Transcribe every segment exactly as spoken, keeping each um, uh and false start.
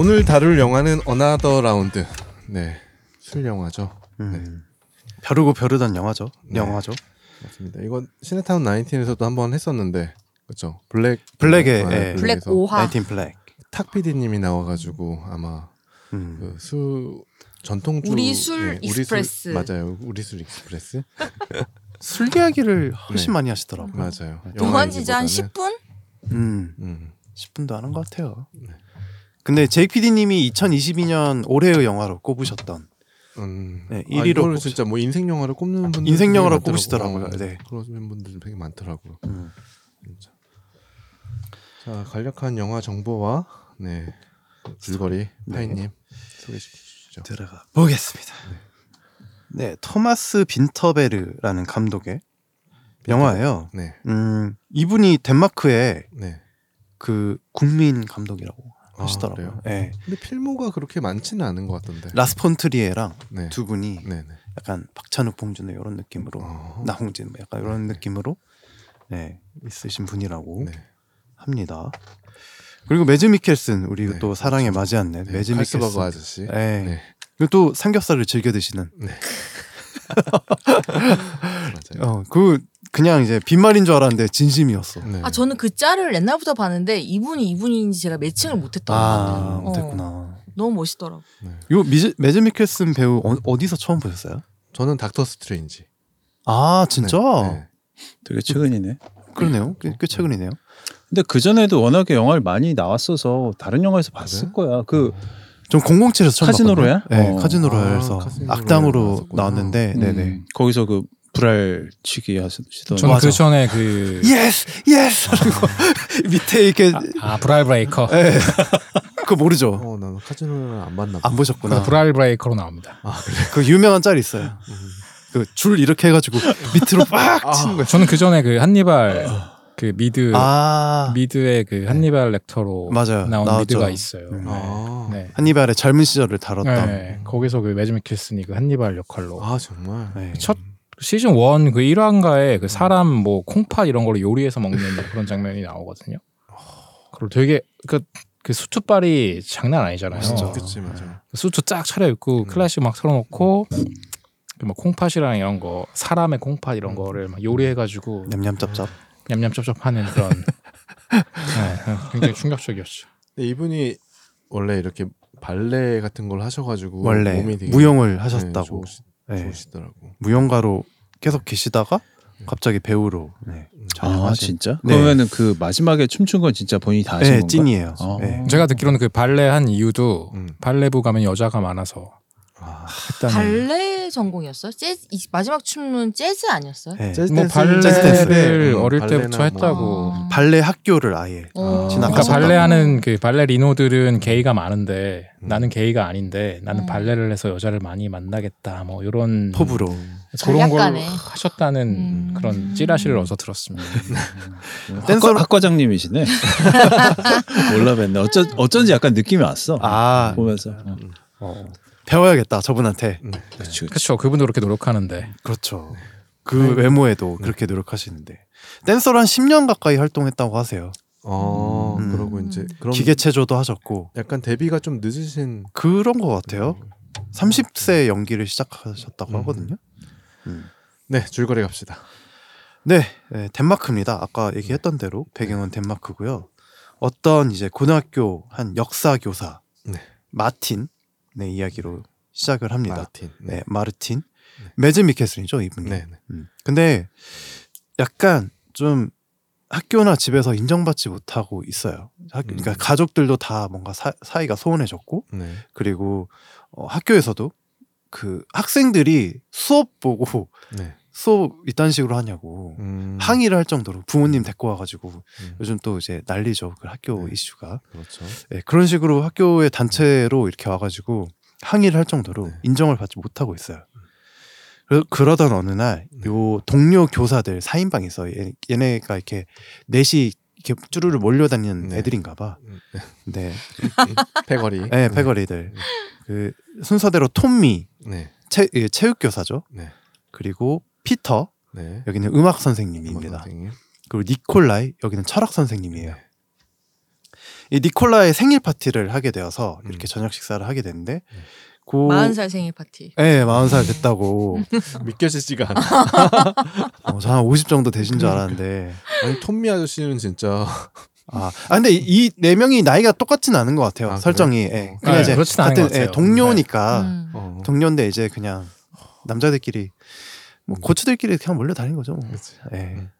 오늘 다룰 영화는 Another Round. 네, 술 영화죠. 음. 네. 벼르고 벼르던 영화죠. 네. 영화죠. 맞습니다. 이건 시네타운 십구에서도 한번 했었는데, 그렇죠. 블랙 블랙의 아, 네. 블랙 오화. 십구 블랙. 탁 피디님이 나와가지고 아마 음. 그 수 전통주 우리 술 네, 익스프레스 우리 술, 맞아요. 우리 술 익스프레스. 술 이야기를 훨씬 네. 많이 하시더라고요. 맞아요. 동안 지자 한 십 분? 음. 음. 십 분도 안 한 것 같아요. 네. 근데 제이크 피디님이 이천이십이 년 올해의 영화로 꼽으셨던 음. 네, 일 위로 아, 이걸 진짜 뭐 인생 영화로 꼽는 분들 인생 영화로 꼽으시더라고요. 어, 네. 그런 분들 되게 많더라고요. 음. 진짜. 자, 간략한 영화 정보와 네. 줄거리 파이님 네. 소개시켜 주시죠. 들어가 보겠습니다. 네. 네, 토마스 빈터베르라는 감독의 빈터베르. 영화예요. 네. 음, 이분이 덴마크의 네. 그 국민 감독이라고 아, 하시더라고요. 네. 근데 필모가 그렇게 많지는 않은 것 같던데. 라스폰트리에랑 네. 두 분이 네, 네. 약간 박찬욱, 봉준호 이런 느낌으로 어. 나홍진 약간 이런 네. 느낌으로 네, 있으신 분이라고 네. 합니다. 그리고 매즈 미켈슨 우리 네. 또 사랑에 맞지 않네. 네. 매즈 미켈슨 칼스버거 아저씨. 네. 네. 그리고 또 삼겹살을 즐겨 드시는. 네. 맞아요. 어, 그 그냥 이제 빈말인 줄 알았는데 진심이었어. 네. 아 저는 그 짤을 옛날부터 봤는데 이분이 이분인지 제가 매칭을 못했더라고요. 아, 못했구나. 어, 너무 멋있더라고. 네. 요 미즈, 매즈 미켈슨 배우 어, 어디서 처음 보셨어요? 저는 닥터 스트레인지. 아 진짜? 네. 네. 되게 최근이네. 그러네요. 꽤, 꽤 최근이네요. 근데 그 전에도 워낙에 영화를 많이 나왔어서 다른 영화에서 봤을 그래? 거야. 그 좀 공공칠에서 처음 카지노로얄? 네, 어. 카지노로얄에서 아, 악당으로 나왔는데, 음, 네네. 거기서 그 불알 치기 하시던. 저는 맞아. 그 전에 그 예스 예스 밑에 이렇게 아, 아 불알 브레이커. 네. 그거 모르죠? 어, 나는 카지노로얄 안 봤나 봐. 안 보셨구나. 불알 브레이커로 나옵니다. 아, 그래. 그 유명한 짤이 있어요. 그 줄 이렇게 해가지고 밑으로 빡 아, 치는 거예요. 저는 그 전에 그 한니발. 그 미드 아~ 미드의 그 한니발 렉터로 맞아요. 나온 나왔죠. 미드가 있어요. 네. 아~ 네. 한니발의 젊은 시절을 다뤘다. 네. 거기서 그 매즈 미켈슨이 그 한니발 역할로. 아 정말. 네. 첫 시즌 일 그 일 화인가에 그 사람 뭐 콩팥 이런 걸로 요리해서 먹는 그런 장면이 나오거든요. 그리고 되게 그, 그 수트빨이 장난 아니잖아요. 진짜. 그치, 맞아. 수트 쫙 차려입고 음. 클래식 막 틀어놓고. 음. 막 콩팥이랑 이런 거 사람의 콩팥 이런 거를 막 요리해가지고. 냠냠짭짭. 냠냠쩝쩝하는 그런 네, 굉장히 충격적이었죠. 근데 이분이 원래 이렇게 발레 같은 걸 하셔가지고 원래 몸이 되게 무용을 하셨다고 네, 좋으시더라고. 네. 무용가로 계속 계시다가 갑자기 배우로. 네. 아 진짜? 네. 그러면은 그 마지막에 춤춘 건 진짜 본인이 다 하신 네, 건가? 찐이에요. 아. 네. 제가 듣기로는 그 발레 한 이유도 음. 발레부 가면 여자가 많아서. 아, 발레 전공이었어요? 재즈, 마지막 춤은 재즈 아니었어요? 네. 재즈 뭐 발레를 재즈 어릴 발레나 때부터 뭐. 했다고 아. 발레 학교를 아예 아. 그러니까 발레하는 그 발레리노들은 게이가 많은데 음. 나는 게이가 아닌데 나는 음. 발레를 해서 여자를 많이 만나겠다 뭐 이런 포부로 그런 걸 하셨다는 음. 그런 찌라시를 얻어 들었습니다. 음. 댄서 학과장님이시네. 몰라 뵀네. 어쩐 어쩐지 약간 느낌이 왔어. 아 보면서. 음. 어. 배워야겠다 저분한테. 음, 네. 그렇죠. 그렇죠. 그분도 그렇게 노력하는데. 그렇죠. 네. 그 네. 외모에도 네. 그렇게 노력하시는데. 댄서를 한 십 년 가까이 활동했다고 하세요. 아, 음. 그러고 이제 그럼 기계체조도 하셨고. 약간 데뷔가 좀 늦으신 그런 것 같아요. 삼십 세 연기를 시작하셨다고 음. 하거든요. 음. 네, 줄거리 갑시다. 네, 네, 덴마크입니다. 아까 얘기했던 대로 배경은 덴마크고요. 어떤 이제 고등학교 한 역사 교사 네. 마틴. 네 이야기로 시작을 합니다. 마르틴, 네. 네, 마르틴. 네. 매즈 미켈슨이죠 이분이. 네, 네. 음. 근데 약간 좀 학교나 집에서 인정받지 못하고 있어요. 학교, 음. 그러니까 가족들도 다 뭔가 사, 사이가 소원해졌고, 네. 그리고 어, 학교에서도 그 학생들이 수업 보고 네. 수업 이딴 식으로 하냐고 음. 항의를 할 정도로 부모님 데리고 와가지고 음. 요즘 또 이제 난리죠 그 학교 네. 이슈가 그렇죠. 네, 그런 식으로 학교의 단체로 이렇게 와가지고 항의를 할 정도로 네. 인정을 받지 못하고 있어요. 그러, 그러던 어느 날 요 네. 동료 교사들 사인방에서 얘, 얘네가 이렇게 넷이 이렇게 쭈루루 몰려다니는 네. 애들인가봐. 네, 패거리. 네, 패거리들. 네. 그 순서대로 톰미 네. 체, 체육 교사죠. 네. 그리고 피터 네. 여기는 음악 선생님입니다. 음악 선생님. 그리고 니콜라이 여기는 철학 선생님이에요. 네. 이 니콜라의 생일 파티를 하게 되어서 이렇게 음. 저녁 식사를 하게 됐는데 음. 마흔 살 생일 파티. 네, 마흔 살 됐다고. 믿겨지지가 않아. 어, 저 한 오십 정도 되신 줄 알았는데. 아니, 톰미 아저씨는 진짜. 아, 아 근데 이 네 명이 나이가 똑같진 않은 것 같아요. 아, 설정이. 그래? 예. 그냥 아, 이제 그렇진 같은 않은 것 같아요. 예, 동료니까. 음. 어. 동료인데 이제 그냥 남자들끼리, 뭐 고추들끼리 그냥 몰려다닌 거죠. 뭐. 예. 음.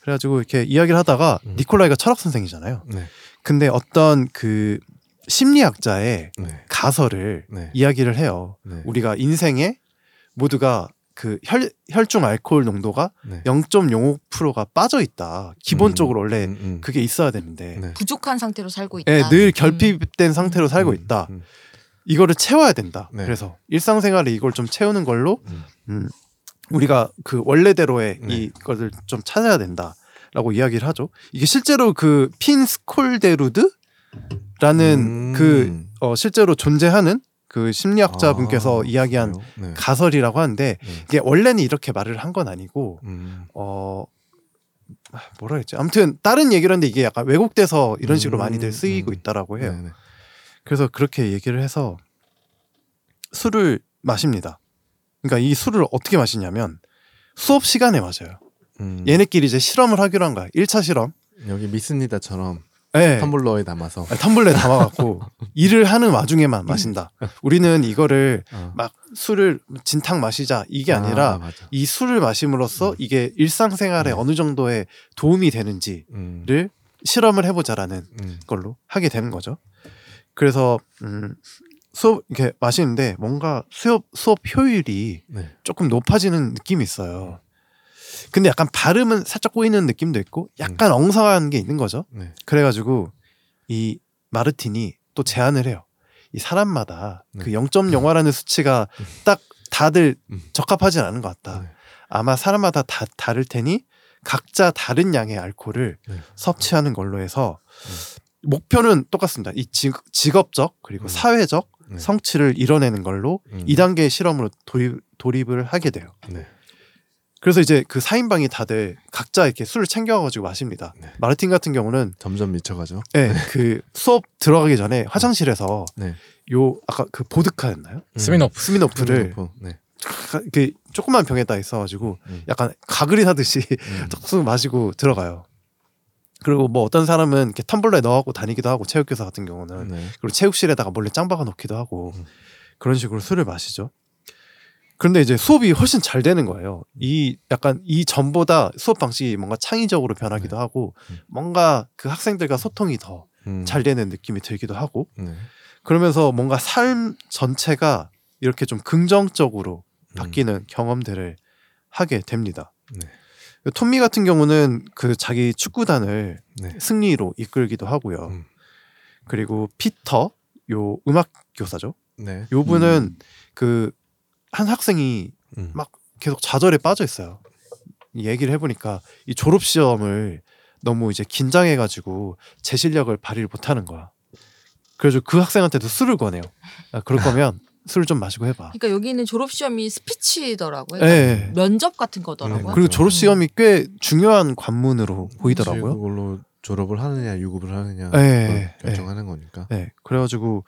그래가지고 이렇게 이야기를 하다가 음. 니콜라이가 철학 선생이잖아요. 네. 근데 어떤 그 심리학자의 네. 가설을 네. 이야기를 해요. 네. 우리가 인생에 모두가 그 혈, 혈중 알코올 농도가 네. 영 점 영오 퍼센트가 빠져 있다. 기본적으로 음, 원래 음, 음. 그게 있어야 되는데 네. 부족한 상태로 살고 있다. 네, 늘 결핍된 음. 상태로 살고 음, 있다. 음. 이거를 채워야 된다. 네. 그래서 일상생활에 이걸 좀 채우는 걸로 음. 음, 우리가 그 원래대로의 네. 이것을 좀 찾아야 된다라고 이야기를 하죠. 이게 실제로 그 핀스콜데루드 라는 음. 그 어, 실제로 존재하는 그 심리학자 분께서 아, 이야기한 네. 가설이라고 하는데 네. 이게 원래는 이렇게 말을 한 건 아니고 음. 어 뭐라 했지? 아무튼 다른 얘기를 하는데 이게 약간 왜곡돼서 이런 식으로 음. 많이들 쓰이고 음. 있다라고 해요. 네네. 그래서 그렇게 얘기를 해서 술을 마십니다. 그러니까 이 술을 어떻게 마시냐면 수업 시간에 마셔요. 음. 얘네끼리 이제 실험을 하기로 한 거야. 일 차 실험. 여기 믿습니다처럼. 네. 텀블러에 담아서 아니, 텀블러에 담아갖고 일을 하는 와중에만 마신다. 우리는 이거를 어. 막 술을 진탕 마시자 이게 아니라 아, 이 술을 마심으로써 음. 이게 일상생활에 음. 어느 정도의 도움이 되는지를 음. 실험을 해보자라는 음. 걸로 하게 되는 거죠. 그래서 음, 수업 이렇게 마시는데 뭔가 수업 수업 효율이 네. 조금 높아지는 느낌이 있어요. 근데 약간 발음은 살짝 꼬이는 느낌도 있고 약간 음. 엉성한 게 있는 거죠. 네. 그래가지고 이 마르틴이 또 제안을 해요. 이 사람마다 네. 그 영 점 영화라는 수치가 음. 딱 다들 음. 적합하진 않은 것 같다. 네. 아마 사람마다 다 다를 테니 각자 다른 양의 알코올을 네. 섭취하는 걸로 해서 네. 목표는 똑같습니다. 이 직, 직업적 그리고 음. 사회적 네. 성취를 이뤄내는 걸로 음. 이 단계 실험으로 돌입, 돌입을 하게 돼요. 네. 그래서 이제 그 사인방이 다들 각자 이렇게 술을 챙겨가지고 마십니다. 네. 마르틴 같은 경우는 점점 미쳐가죠. 네, 그 수업 들어가기 전에 화장실에서 네. 요 아까 그 보드카였나요? 음. 스미노프 스미노프를 스미노프. 네. 그 조그만 병에다 있어가지고 음. 약간 가글이 나듯이 턱수 음. 마시고 들어가요. 그리고 뭐 어떤 사람은 이렇게 텀블러에 넣어갖고 다니기도 하고 체육교사 같은 경우는 네. 그리고 체육실에다가 몰래 짱 박아 놓기도 하고 음. 그런 식으로 술을 마시죠. 그런데 이제 수업이 훨씬 잘 되는 거예요. 이 약간 이 전보다 수업 방식이 뭔가 창의적으로 변하기도 네. 하고 뭔가 그 학생들과 소통이 더 잘 음. 되는 느낌이 들기도 하고 네. 그러면서 뭔가 삶 전체가 이렇게 좀 긍정적으로 바뀌는 음. 경험들을 하게 됩니다. 네. 톰미 같은 경우는 그 자기 축구단을 네. 승리로 이끌기도 하고요. 음. 그리고 피터, 요 음악 교사죠. 네. 요 분은 음. 그 한 학생이 음. 막 계속 좌절에 빠져 있어요. 얘기를 해보니까 이 졸업 시험을 너무 이제 긴장해가지고 제 실력을 발휘를 못하는 거야. 그래서 그 학생한테도 술을 권해요. 아, 그럴 거면 술을 좀 마시고 해봐. 그러니까 여기는 졸업 시험이 스피치더라고요. 네. 면접 같은 거더라고요. 네. 그리고 졸업 시험이 꽤 중요한 관문으로 보이더라고요. 그걸로 졸업을 하느냐 유급을 하느냐 네. 결정하는 네. 거니까. 네. 그래가지고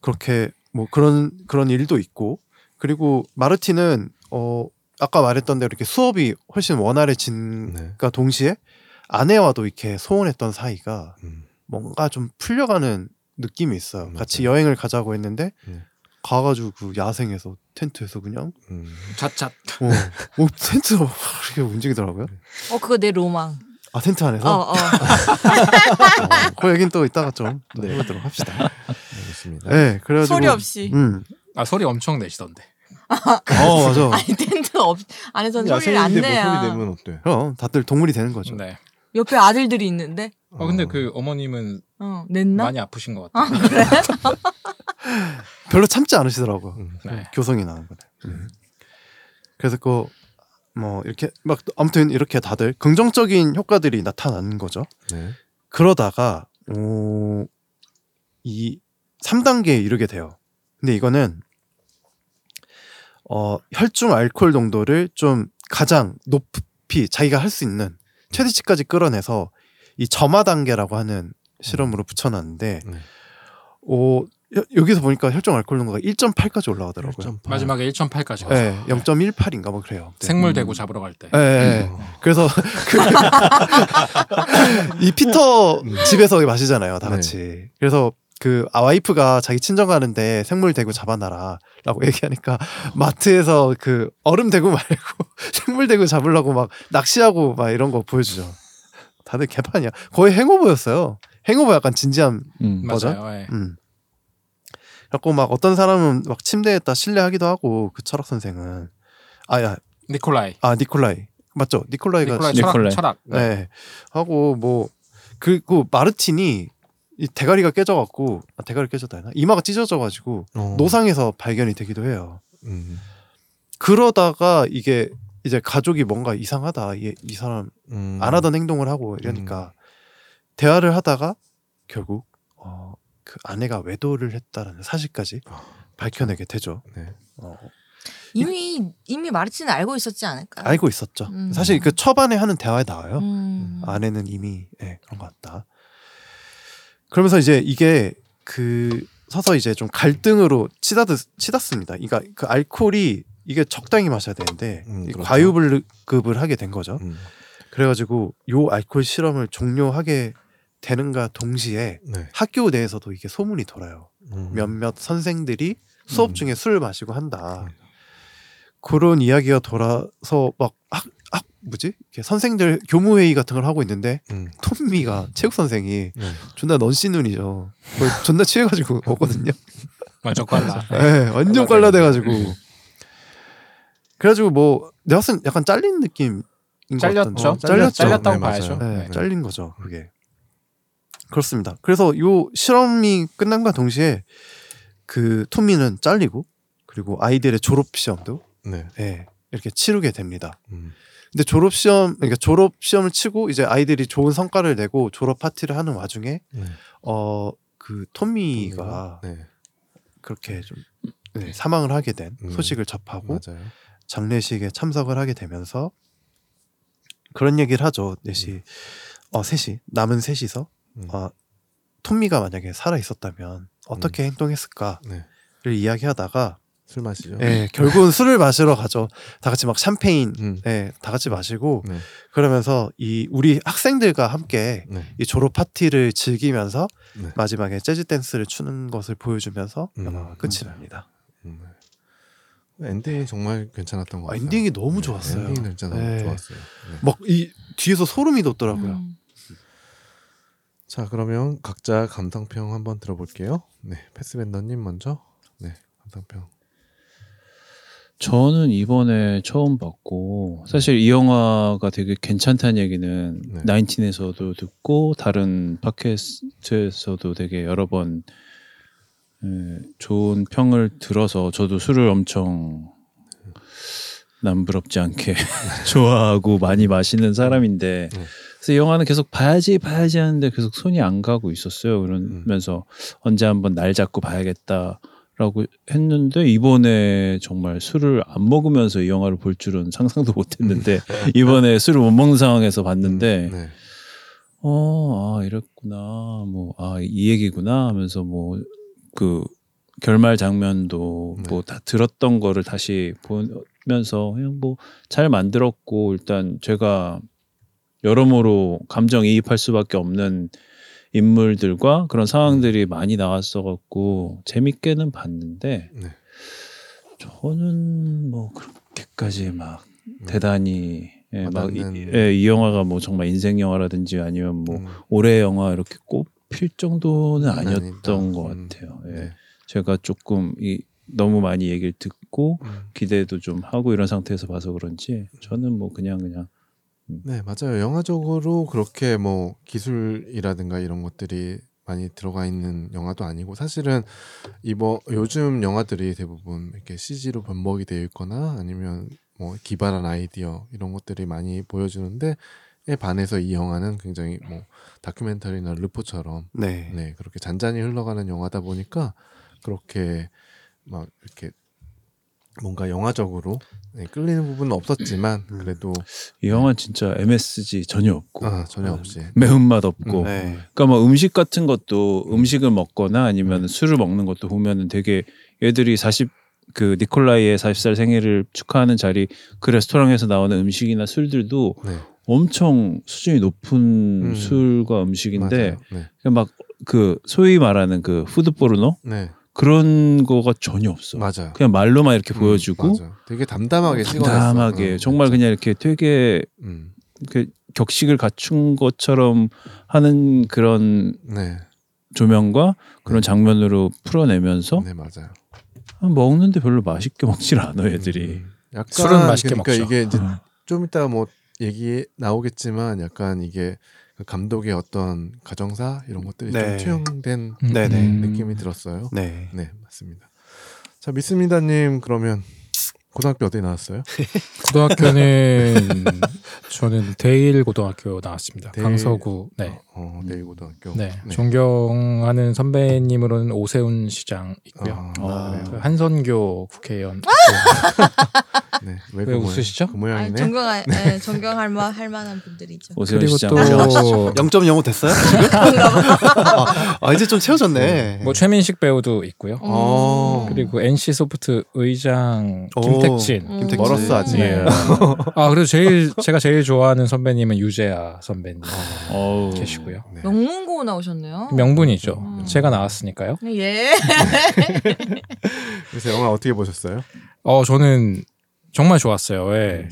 그렇게 뭐 그런 그런 일도 있고. 그리고 마르틴은 어 아까 말했던 대로 이렇게 수업이 훨씬 원활해진과 네. 동시에 아내와도 이렇게 소원했던 사이가 음. 뭔가 좀 풀려가는 느낌이 있어요. 맞아요. 같이 여행을 가자고 했는데 네. 가가지고 그 야생에서 텐트에서 그냥 잣잣 음. 어, 어, 텐트가 이렇게 움직이더라고요. 어 그거 내 로망. 아 텐트 안에서? 어, 어. 어, 그 얘기는 또 이따가 좀 해보도록 네. 합시다. 알겠습니다. 네, 그래가지고 소리 없이. 음. 아 소리 엄청 내시던데. 어 맞아. 아니 텐트 없 안에서는 소리를 안 내야. 뭐 소리 내면 어때? 그럼 다들 동물이 되는 거죠. 네. 옆에 아들들이 있는데. 어, 어. 근데 그 어머님은 어, 냈나? 많이 아프신 것 같아요. 아, 그래? 별로 참지 않으시더라고. 음, 네. 교성이 나는 거네. 음. 그래서 그 뭐 이렇게 막 아무튼 이렇게 다들 긍정적인 효과들이 나타나는 거죠. 네. 그러다가 오, 이 삼 단계에 이르게 돼요. 근데 이거는 어, 혈중 알코올 농도를 좀 가장 높이 자기가 할 수 있는 최대치까지 끌어내서 이 점화 단계라고 하는 실험으로 붙여놨는데 네. 오, 여, 여기서 보니까 혈중 알코올 농도가 일 점 팔까지 올라가더라고요. 일 점 팔. 마지막에 일 점 팔까지. 네, 영 점 일팔인가 뭐 그래요. 네. 생물 대구 잡으러 갈 때. 네, 네. 음. 그래서 그 이 피터 집에서 마시잖아요, 다 같이. 네. 그래서 그 아, 와이프가 자기 친정 가는데 생물 대구 잡아놔라라고 얘기하니까 마트에서 그 얼음 대구 말고 생물 대구 잡으려고 막 낚시하고 막 이런 거 보여주죠. 다들 개판이야. 거의 행오버였어요. 행오버 약간 진지한 음, 버전. 맞아요. 예. 음. 그래서 막 어떤 사람은 막 침대에다 실례하기도 하고 그 철학 선생은 아야 니콜라이. 아 니콜라이 맞죠? 니콜라이가 니콜라이 철학. 니콜라이. 철학. 네. 네. 하고 뭐 그리고 마르틴이 이 대가리가 깨져갖고 아, 대가리 깨졌다 했나? 이마가 찢어져가지고 어. 노상에서 발견이 되기도 해요. 음. 그러다가 이게 이제 가족이 뭔가 이상하다 이, 이 사람 음. 안 하던 행동을 하고 이러니까 음. 대화를 하다가 결국 어, 그 아내가 외도를 했다라는 사실까지 어. 밝혀내게 되죠. 네. 어. 이미 이미 마르틴은 알고 있었지 않을까요? 알고 있었죠. 음. 사실 그 초반에 하는 대화에 나와요. 음. 아내는 이미 네, 그런 것 같다. 그러면서 이제 이게 그 서서 이제 좀 갈등으로 치닫 치닫습니다. 그러니까 그 알코올이 이게 적당히 마셔야 되는데 음, 그렇죠. 과유불급을 하게 된 거죠. 음. 그래가지고 요 알코올 실험을 종료하게 되는가 동시에 네. 학교 내에서도 이게 소문이 돌아요. 음. 몇몇 선생들이 수업 중에 음. 술을 마시고 한다. 음. 그런 이야기가 돌아서 막 학 학 뭐지? 이렇게 선생들 교무회의 같은 걸 하고 있는데 음. 톰미가 체육 선생이 음. 존나 넌씨눈이죠. 존나 취해가지고 오거든요. 완전 꽐라. 네, 완전 꽐라 돼가지고. 그래가지고 뭐 내가 봤을 때 약간 잘린 느낌인 것 같은데. 잘렸죠. 잘렸다고 네, 봐야죠. 네, 네. 잘린 거죠. 그게. 그렇습니다. 그래서 요 실험이 끝난과 동시에 그 톰미는 잘리고 그리고 아이들의 졸업 시험도 네. 네, 이렇게 치르게 됩니다. 음. 근데 졸업 시험, 그러니까 졸업 시험을 치고 이제 아이들이 좋은 성과를 내고 졸업 파티를 하는 와중에 네. 어 그 토미가 네. 그렇게 좀 네, 사망을 하게 된 음. 소식을 접하고 맞아요. 장례식에 참석을 하게 되면서 그런 얘기를 하죠. 넷이 음. 어 셋이 남은 셋이서 음. 어, 토미가 만약에 살아 있었다면 어떻게 음. 행동했을까를 네. 이야기하다가. 술 마시죠. 네, 결국은 술을 마시러 가죠. 다 같이 막 샴페인, 음. 네, 다 같이 마시고 네. 그러면서 이 우리 학생들과 함께 네. 이 졸업 파티를 즐기면서 네. 마지막에 재즈 댄스를 추는 것을 보여주면서 음. 영화가 끝이 납니다. 음. 엔딩이 정말 괜찮았던 것 같아요. 아, 엔딩이 너무 네, 좋았어요. 엔딩이 진짜 너무 네. 좋았어요. 네. 막 이 뒤에서 소름이 돋더라고요. 음. 자, 그러면 각자 감상평 한번 들어볼게요. 네, 패스밴더님 먼저. 네, 감상평. 저는 이번에 처음 봤고 사실 이 영화가 되게 괜찮다는 얘기는 네. 나인틴에서도 듣고 다른 팟캐스트에서도 되게 여러 번 좋은 평을 들어서 저도 술을 엄청 남부럽지 않게 좋아하고 많이 마시는 사람인데 그래서 이 영화는 계속 봐야지 봐야지 하는데 계속 손이 안 가고 있었어요. 그러면서 언제 한번 날 잡고 봐야겠다 라고 했는데 이번에 정말 술을 안 먹으면서 이 영화를 볼 줄은 상상도 못했는데 이번에 술을 못 먹는 상황에서 봤는데 음, 네. 어, 아 이랬구나 뭐 아 이 얘기구나 하면서 뭐 그 결말 장면도 네. 뭐 다 들었던 거를 다시 보면서 그냥 뭐 잘 만들었고 일단 제가 여러모로 감정이입할 수밖에 없는 인물들과 그런 상황들이 많이 나왔어갖고 재밌게는 봤는데 네. 저는 뭐 그렇게까지 막 음. 대단히 예, 막 이, 예, 이 영화가 뭐 정말 인생 영화라든지 아니면 뭐 음. 올해 영화 이렇게 꼽힐 정도는 아니었던 것 같아요. 예. 네. 제가 조금 이, 너무 많이 얘기를 듣고 음. 기대도 좀 하고 이런 상태에서 봐서 그런지 저는 뭐 그냥 그냥 네 맞아요. 영화적으로 그렇게 뭐 기술이라든가 이런 것들이 많이 들어가 있는 영화도 아니고 사실은 이번 요즘 영화들이 대부분 이렇게 씨지로 변복이 되어 있거나 아니면 뭐 기발한 아이디어 이런 것들이 많이 보여주는데 에 반해서 이 영화는 굉장히 뭐 다큐멘터리나 르포처럼 네. 네 그렇게 잔잔히 흘러가는 영화다 보니까 그렇게 막 이렇게 뭔가 영화적으로 네, 끌리는 부분은 없었지만 음. 그래도 이 영화는 진짜 엠에스지 전혀 없고 아, 전혀 없이 매운맛 없고 네. 그러니까 뭐 음식 같은 것도 음식을 먹거나 아니면 네. 술을 먹는 것도 보면은 되게 얘들이 사십 그 니콜라이의 마흔 살 생일을 축하하는 자리 그 레스토랑에서 나오는 음식이나 술들도 네. 엄청 수준이 높은 음. 술과 음식인데 네. 막 그 소위 말하는 그 푸드 포르노 네. 그런 거가 전혀 없어. 맞아요. 그냥 말로만 이렇게 음, 보여주고 맞아. 되게 담담하게 찍어냈어. 담담하게 음, 정말 맞아. 그냥 이렇게 되게 음. 이렇게 격식을 갖춘 것처럼 하는 그런 네. 조명과 그런 네. 장면으로 풀어내면서 네 맞아요. 먹는데 별로 맛있게 먹질 않아 애들이. 음, 약간 술은 맛있게 그러니까 먹죠. 이게 이제 좀 이따 뭐 얘기 나오겠지만 약간 이게 감독의 어떤 가정사 이런 것들이 네. 좀 투영된 음. 느낌이 들었어요. 네. 네, 맞습니다. 자, 믿습니다님 그러면 고등학교 어디 나왔어요? 고등학교는 저는 대일 고등학교 나왔습니다. 대일, 강서구. 네. 어, 대일 고등학교. 네. 네. 존경하는 선배님으로는 오세훈 시장 있고요. 아, 아, 아, 한선교 국회의원. 네, 왜, 왜 웃으시죠? 그 모양이네. 존경할 네, 존경할 만 할 만한 분들이죠. 오세훈 그리고 시장. 또 영 점 영오 됐어요? 아, 아, 이제 좀 채워졌네. 뭐 최민식 배우도 있고요. 오. 그리고 엔씨 소프트 의장. 오. 김택진, 음. 멀었어 아직. 네. 아 그래도 제일 제가 제일 좋아하는 선배님은 유재하 선배님 어. 계시고요. 네. 명문고 나오셨네요. 명분이죠. 음. 제가 나왔으니까요. 예. 그래서 영화 어떻게 보셨어요? 어 저는 정말 좋았어요. 네.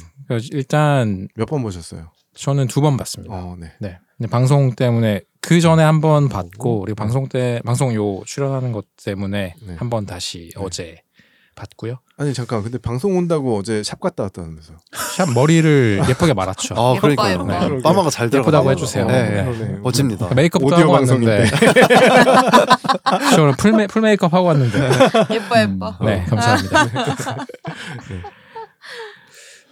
일단 몇 번 보셨어요? 저는 두 번 봤습니다. 어, 네. 네. 근데 방송 때문에 그 전에 한 번 봤고 우리 방송 때 방송 요 출연하는 것 때문에 네. 한 번 다시 네. 어제. 봤고요. 아니 잠깐 근데 방송 온다고 어제 샵 갔다 왔다면서. 샵 머리를 예쁘게 말았죠. 아 그러니까요. 네. 파마가 잘 들어가요. 예쁘다고 해주세요. 네. 네. 네. 멋집니다. 메이크업도 하고 왔는데. 저는 풀, 메, 풀 메이크업 하고 왔는데. 예뻐 예뻐. 음, 네 감사합니다. 네.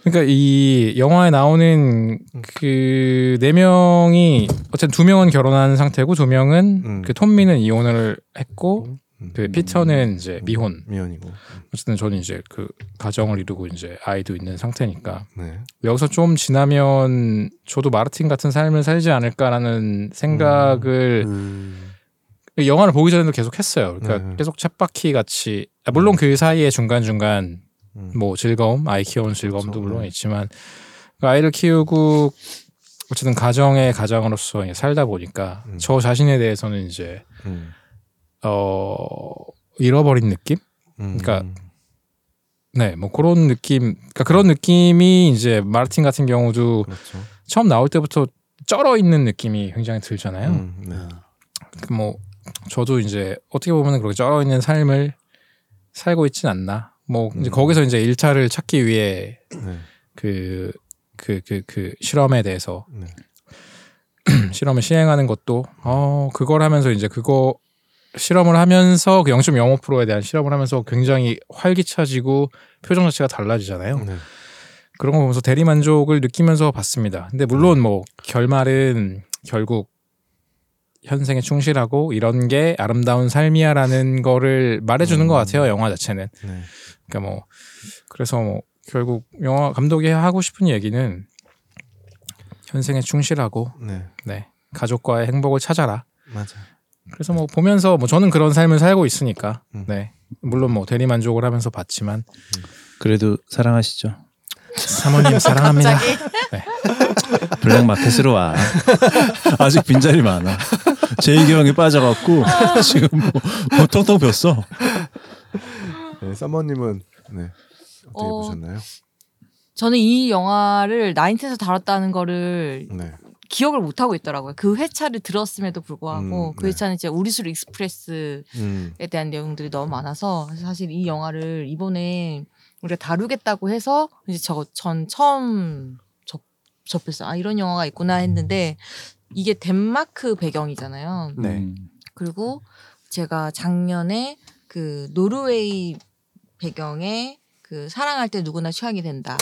그러니까 이 영화에 나오는 그 네 명이 어쨌든 두 명은 결혼한 상태고 두 명은 음. 그 톰미는 이혼을 했고. 그 피터는 음, 이제 미혼. 미혼이고. 어쨌든 저는 이제 그 가정을 이루고 이제 아이도 있는 상태니까. 네. 여기서 좀 지나면 저도 마르틴 같은 삶을 살지 않을까라는 생각을 음, 음. 영화를 보기 전에도 계속 했어요. 그러니까 네. 계속 쳇바퀴 같이. 아, 물론 음. 그 사이에 중간 중간 음. 뭐 즐거움, 아이 키우는 즐거움도 그렇죠. 물론 있지만 그러니까 아이를 키우고 어쨌든 가정의 가장으로서 이제 살다 보니까 음. 저 자신에 대해서는 이제. 음. 어 잃어버린 느낌? 음. 그러니까 네, 뭐 그런 느낌, 그러니까 그런 느낌이 이제 마르틴 같은 경우도 그렇죠. 처음 나올 때부터 쩔어 있는 느낌이 굉장히 들잖아요. 음, 네. 뭐 저도 이제 어떻게 보면 그렇게 쩔어 있는 삶을 살고 있진 않나. 뭐 이제 음. 거기서 이제 일탈을 찾기 위해 그그그그 네. 그, 그, 그 실험에 대해서 네. 실험을 시행하는 것도 어 그걸 하면서 이제 그거 실험을 하면서 그 영 점 영오 퍼센트에 대한 실험을 하면서 굉장히 활기차지고 표정 자체가 달라지잖아요. 네. 그런 거 보면서 대리만족을 느끼면서 봤습니다. 근데 물론 네. 뭐 결말은 결국 현생에 충실하고 이런 게 아름다운 삶이야라는 거를 말해주는 음. 것 같아요. 영화 자체는. 네. 그러니까 뭐 그래서 뭐 결국 영화 감독이 하고 싶은 얘기는 현생에 충실하고 네. 네. 가족과의 행복을 찾아라. 맞아. 그래서 뭐 보면서 뭐 저는 그런 삶을 살고 있으니까 음. 네 물론 뭐 대리 만족을 하면서 봤지만 음. 그래도 사랑하시죠 사모님 사랑합니다. 네. 블랙 마켓으로 와 아직 빈자리 많아. 제이경이 빠져갖고 지금 뭐 텅텅 폈어. 네, 사모님은 네 어떻게 어, 보셨나요? 저는 이 영화를 나인틴에서 다뤘다는 거를. 네. 기억을 못 하고 있더라고요. 그 회차를 들었음에도 불구하고 음, 그 회차는 네. 이제 우리술 익스프레스에 음. 대한 내용들이 너무 많아서 사실 이 영화를 이번에 우리가 다루겠다고 해서 이제 저 전 처음 접 접했어요. 아 이런 영화가 있구나 했는데 이게 덴마크 배경이잖아요. 네. 그리고 제가 작년에 그 노르웨이 배경에 그 사랑할 때 누구나 취하게 된다를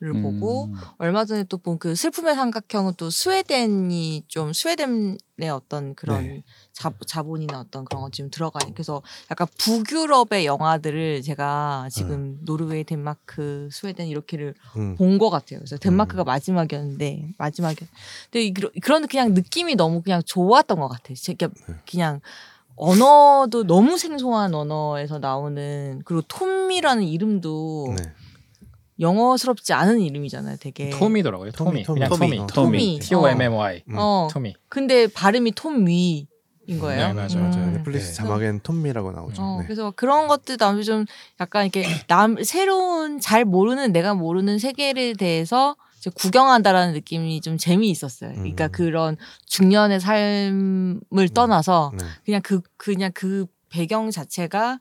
음. 보고 음. 얼마 전에 또 본 그 슬픔의 삼각형은 또 스웨덴이 좀 스웨덴의 어떤 그런 네. 자, 자본이나 어떤 그런 거 지금 들어가 그래서 약간 북유럽의 영화들을 제가 지금 음. 노르웨이, 덴마크, 스웨덴 이렇게를 음. 본 것 같아요. 그래서 덴마크가 음. 마지막이었는데 마지막이었. 근데 그런 그냥 느낌이 너무 그냥 좋았던 것 같아요. 그냥, 그냥 언어도 너무 생소한 언어에서 나오는 그리고 톰이라는 이름도 네. 영어스럽지 않은 이름이잖아요, 되게. 톰이더라고요. 톰이. 토미, 그냥 토미. 토미. 토미. T-O-M-M-Y. 어. 어. 토미. 근데 발음이 톰위인 거예요. 네, 맞아요. 음. 맞아요. 넷플릭스 자막엔 톰미라고 나오죠. 어, 네. 그래서 그런 것들 나오면서 좀 약간 이렇게 남 새로운 잘 모르는 내가 모르는 세계에 대해서 구경한다라는 느낌이 좀 재미있었어요. 그러니까 음. 그런 중년의 삶을 떠나서 네. 그냥 그 그냥 그 배경 자체가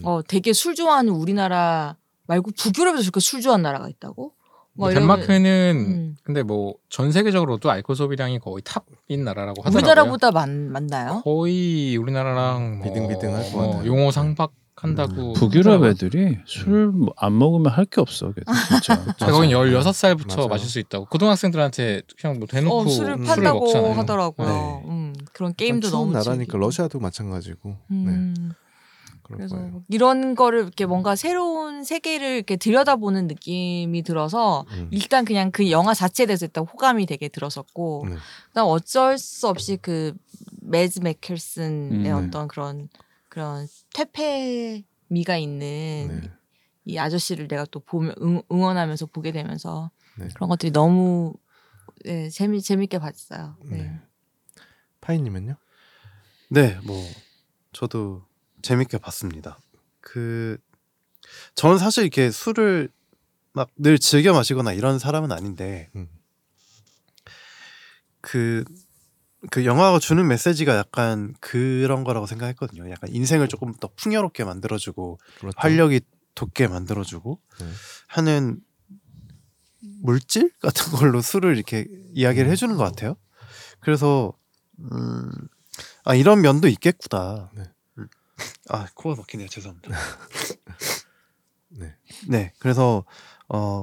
음. 어 되게 술 좋아하는 우리나라 말고 북유럽에도 저렇게 술 좋아하는 나라가 있다고? 뭐 덴마크는 음. 근데 뭐 전 세계적으로도 알코올 소비량이 거의 탑인 나라라고 하더라고요. 우리나라보다 많 많나요? 거의 우리나라랑 뭐 비등비등할 것 같아요. 용어 상박. 한다고. 북유럽 애들이 술 안 먹으면 할 게 없어. 진짜. 거긴 열여섯 살부터 맞아요. 마실 수 있다고. 고등학생들한테 그냥 뭐 대놓고 어, 술을 판다고 술을 먹잖아요. 하더라고요. 네. 음, 그런 게임도 너무 나라니까 러시아도 마찬가지고. 음. 네. 그래서 거예요. 이런 거를 이렇게 뭔가 새로운 세계를 이렇게 들여다보는 느낌이 들어서 음. 일단 그냥 그 영화 자체에 대해서 일단 호감이 되게 들었었고, 네. 그다음 어쩔 수 없이 그 매즈 맥켈슨의 음. 어떤 그런. 그런 퇴폐미가 있는 네. 이 아저씨를 내가 또 보면 응, 응원하면서 보게 되면서 네. 그런 것들이 너무 네, 재미 재밌게 봤어요. 네. 네. 파이님은요? 네, 뭐 저도 재밌게 봤습니다. 그 저는 사실 이렇게 술을 막 늘 즐겨 마시거나 이런 사람은 아닌데 음. 그. 그 영화가 주는 메시지가 약간 그런 거라고 생각했거든요. 약간 인생을 조금 더 풍요롭게 만들어주고 그렇죠. 활력이 돋게 만들어주고 네. 하는 물질 같은 걸로 술을 이렇게 이야기를 음. 해주는 것 같아요. 그래서 음, 아 이런 면도 있겠구나. 네. 아 코가 막히네요. 죄송합니다. 네. 네. 그래서 어.